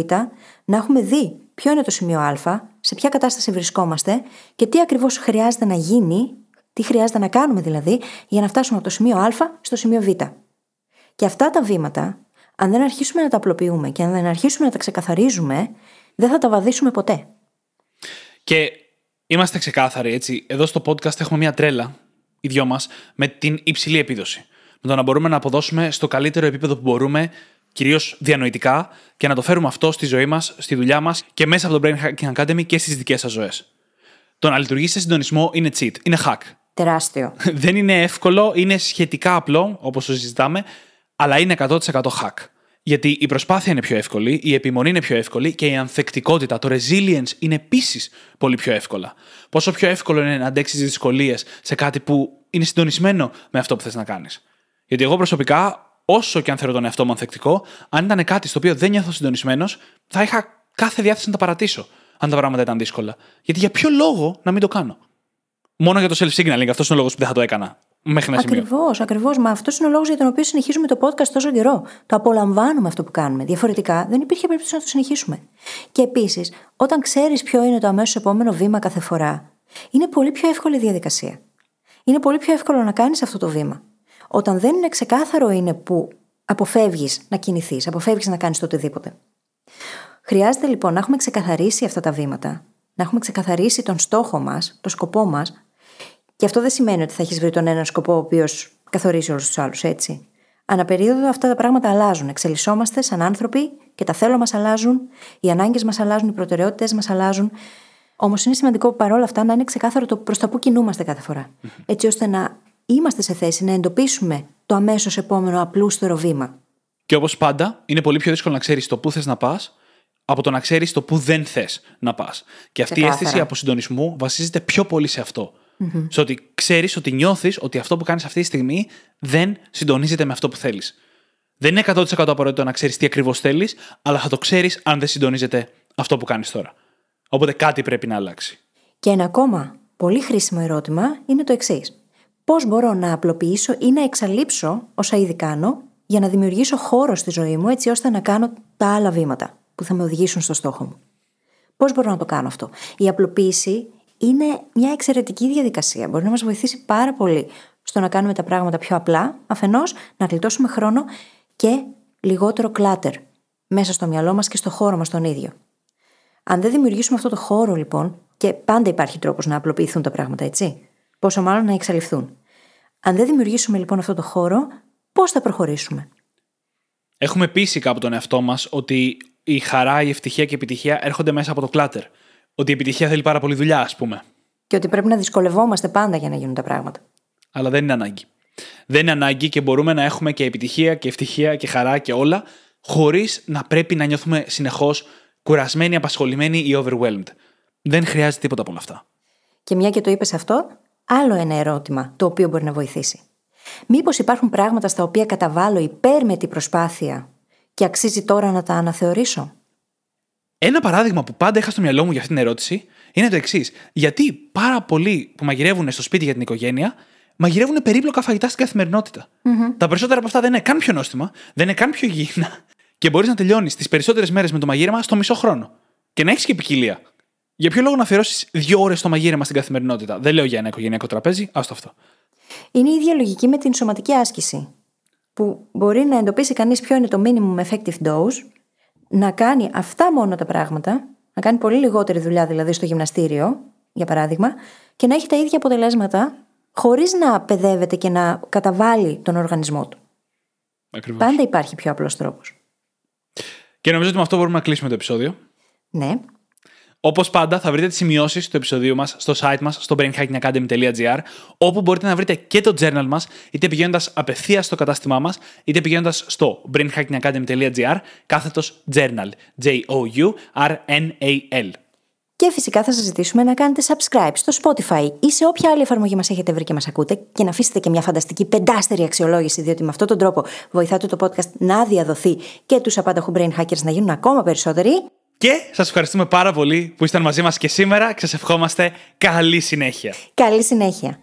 να έχουμε δει ποιο είναι το σημείο Α, σε ποια κατάσταση βρισκόμαστε και τι ακριβώς χρειάζεται να γίνει, τι χρειάζεται να κάνουμε δηλαδή, για να φτάσουμε από το σημείο Α στο σημείο Β. Και αυτά τα βήματα, αν δεν αρχίσουμε να τα απλοποιούμε και αν δεν αρχίσουμε να τα ξεκαθαρίζουμε, δεν θα τα βαδίσουμε ποτέ. Και είμαστε ξεκάθαροι, έτσι. Εδώ στο podcast έχουμε μια τρέλα, οι δυο μας, με την υψηλή επίδοση. Με το να μπορούμε να αποδώσουμε στο καλύτερο επίπεδο που μπορούμε, κυρίως διανοητικά, και να το φέρουμε αυτό στη ζωή μας, στη δουλειά μας και μέσα από το Brain Hacking Academy και στις δικές σας ζωές. Το να λειτουργήσει σε συντονισμό είναι cheat, είναι hack. Τεράστιο. Δεν είναι εύκολο, είναι σχετικά απλό, όπως το συζητάμε, αλλά είναι 100% hack. Γιατί η προσπάθεια είναι πιο εύκολη, η επιμονή είναι πιο εύκολη και η ανθεκτικότητα, το resilience είναι επίσης πολύ πιο εύκολα. Πόσο πιο εύκολο είναι να αντέξεις δυσκολίες σε κάτι που είναι συντονισμένο με αυτό που θες να κάνεις. Γιατί εγώ προσωπικά, όσο και αν θεωρώ τον εαυτό μου ανθεκτικό, αν ήταν κάτι στο οποίο δεν νιώθω συντονισμένος, θα είχα κάθε διάθεση να τα παρατήσω, αν τα πράγματα ήταν δύσκολα. Γιατί για ποιο λόγο να μην το κάνω. Μόνο για το self-signaling, αυτός είναι ο λόγος που δεν θα το έκανα. Μέχρι ένα σημείο. Ακριβώς. Μα αυτός είναι ο λόγος για τον οποίο συνεχίζουμε το podcast τόσο καιρό. Το απολαμβάνουμε αυτό που κάνουμε. Διαφορετικά, δεν υπήρχε περίπτωση να το συνεχίσουμε. Και επίσης, όταν ξέρεις ποιο είναι το αμέσως επόμενο βήμα κάθε φορά, είναι πολύ πιο εύκολη η διαδικασία. Είναι πολύ πιο εύκολο να κάνεις αυτό το βήμα. Όταν δεν είναι ξεκάθαρο είναι που αποφεύγεις να κινηθείς, αποφεύγεις να κάνεις το οτιδήποτε. Χρειάζεται λοιπόν να έχουμε ξεκαθαρίσει αυτά τα βήματα, να έχουμε ξεκαθαρίσει τον στόχο μας, τον σκοπό μας, και αυτό δεν σημαίνει ότι θα έχεις βρει τον έναν σκοπό ο οποίος καθορίζει όλους τους άλλους, έτσι. Αναπερίοδο αυτά τα πράγματα αλλάζουν, εξελισσόμαστε σαν άνθρωποι και τα θέλω μας αλλάζουν, οι ανάγκες μας αλλάζουν, οι προτεραιότητες μας αλλάζουν. Όμως είναι σημαντικό παρόλα αυτά να είναι ξεκάθαρο το προς τα που κινούμαστε κάθε φορά, έτσι ώστε να είμαστε σε θέση να εντοπίσουμε το αμέσως επόμενο απλούστερο βήμα. Και όπως πάντα, είναι πολύ πιο δύσκολο να ξέρεις το πού θες να πας από το να ξέρεις το πού δεν θες να πας. Και αυτή η αίσθηση αποσυντονισμού βασίζεται πιο πολύ σε αυτό. Mm-hmm. Σε ότι ξέρεις, ότι νιώθεις ότι αυτό που κάνεις αυτή τη στιγμή δεν συντονίζεται με αυτό που θέλεις. Δεν είναι 100% απαραίτητο να ξέρεις τι ακριβώς θέλεις, αλλά θα το ξέρεις αν δεν συντονίζεται αυτό που κάνεις τώρα. Οπότε κάτι πρέπει να αλλάξει. Και ένα ακόμα πολύ χρήσιμο ερώτημα είναι το εξής. Πώς μπορώ να απλοποιήσω ή να εξαλείψω όσα ήδη κάνω για να δημιουργήσω χώρο στη ζωή μου έτσι ώστε να κάνω τα άλλα βήματα που θα με οδηγήσουν στο στόχο μου. Πώς μπορώ να το κάνω αυτό. Η απλοποίηση είναι μια εξαιρετική διαδικασία. Μπορεί να μας βοηθήσει πάρα πολύ στο να κάνουμε τα πράγματα πιο απλά, αφενός να γλιτώσουμε χρόνο και λιγότερο κλάτερ μέσα στο μυαλό μας και στο χώρο μας τον ίδιο. Αν δεν δημιουργήσουμε αυτό το χώρο λοιπόν, και πάντα υπάρχει τρόπος να απλοποιηθούν τα πράγματα, έτσι. Πόσο μάλλον να εξαλειφθούν. Αν δεν δημιουργήσουμε λοιπόν αυτό το χώρο, πώς θα προχωρήσουμε. Έχουμε πείσει κάπου τον εαυτό μας ότι η χαρά, η ευτυχία και η επιτυχία έρχονται μέσα από το κλάτερ. Ότι η επιτυχία θέλει πάρα πολύ δουλειά, ας πούμε. Και ότι πρέπει να δυσκολευόμαστε πάντα για να γίνουν τα πράγματα. Αλλά δεν είναι ανάγκη. Δεν είναι ανάγκη και μπορούμε να έχουμε και επιτυχία και ευτυχία και χαρά και όλα, χωρίς να πρέπει να νιώθουμε συνεχώς κουρασμένοι, απασχολημένοι ή overwhelmed. Δεν χρειάζεται τίποτα από όλα αυτά. Και μια και το είπες αυτό, άλλο ένα ερώτημα το οποίο μπορεί να βοηθήσει. Μήπως υπάρχουν πράγματα στα οποία καταβάλω υπέρμετη προσπάθεια και αξίζει τώρα να τα αναθεωρήσω? Ένα παράδειγμα που πάντα είχα στο μυαλό μου για αυτή την ερώτηση είναι το εξής. Γιατί πάρα πολλοί που μαγειρεύουν στο σπίτι για την οικογένεια μαγειρεύουν περίπλοκα φαγητά στην καθημερινότητα. Mm-hmm. Τα περισσότερα από αυτά δεν είναι καν πιο νόστιμα, δεν είναι καν πιο υγιεινά και μπορείς να τελειώνεις τις περισσότερες μέρες με το μαγείρεμα στο μισό χρόνο. Και να έχεις και ποικιλία. Για ποιο λόγο να αφιερώσεις 2 ώρες στο μαγείρεμα στην καθημερινότητα? Δεν λέω για ένα οικογενειακό τραπέζι, άστο αυτό. Είναι η ίδια λογική με την σωματική άσκηση. Που μπορεί να εντοπίσει κανείς ποιο είναι το minimum effective dose, να κάνει αυτά μόνο τα πράγματα, να κάνει πολύ λιγότερη δουλειά δηλαδή στο γυμναστήριο, για παράδειγμα, και να έχει τα ίδια αποτελέσματα, χωρίς να παιδεύεται και να καταβάλει τον οργανισμό του. Ακριβώς. Πάντα υπάρχει πιο απλός τρόπος. Και νομίζω ότι με αυτό μπορούμε να κλείσουμε το επεισόδιο. Ναι. Όπως πάντα, θα βρείτε τις σημειώσεις του επεισοδίου μας στο site μας, στο brainhackingacademy.gr, όπου μπορείτε να βρείτε και το journal μας, είτε πηγαίνοντας απευθείας στο κατάστημά μας, είτε πηγαίνοντας στο brainhackingacademy.gr/journal. JOURNAL. Και φυσικά θα σας ζητήσουμε να κάνετε subscribe στο Spotify ή σε όποια άλλη εφαρμογή μας έχετε βρει και μας ακούτε, και να αφήσετε και μια φανταστική 5-αστερη αξιολόγηση, διότι με αυτόν τον τρόπο βοηθάτε το podcast να διαδοθεί και τους απάνταχου brain hackers να γίνουν ακόμα περισσότεροι. Και σας ευχαριστούμε πάρα πολύ που ήσταν μαζί μας και σήμερα και σας ευχόμαστε καλή συνέχεια. Καλή συνέχεια.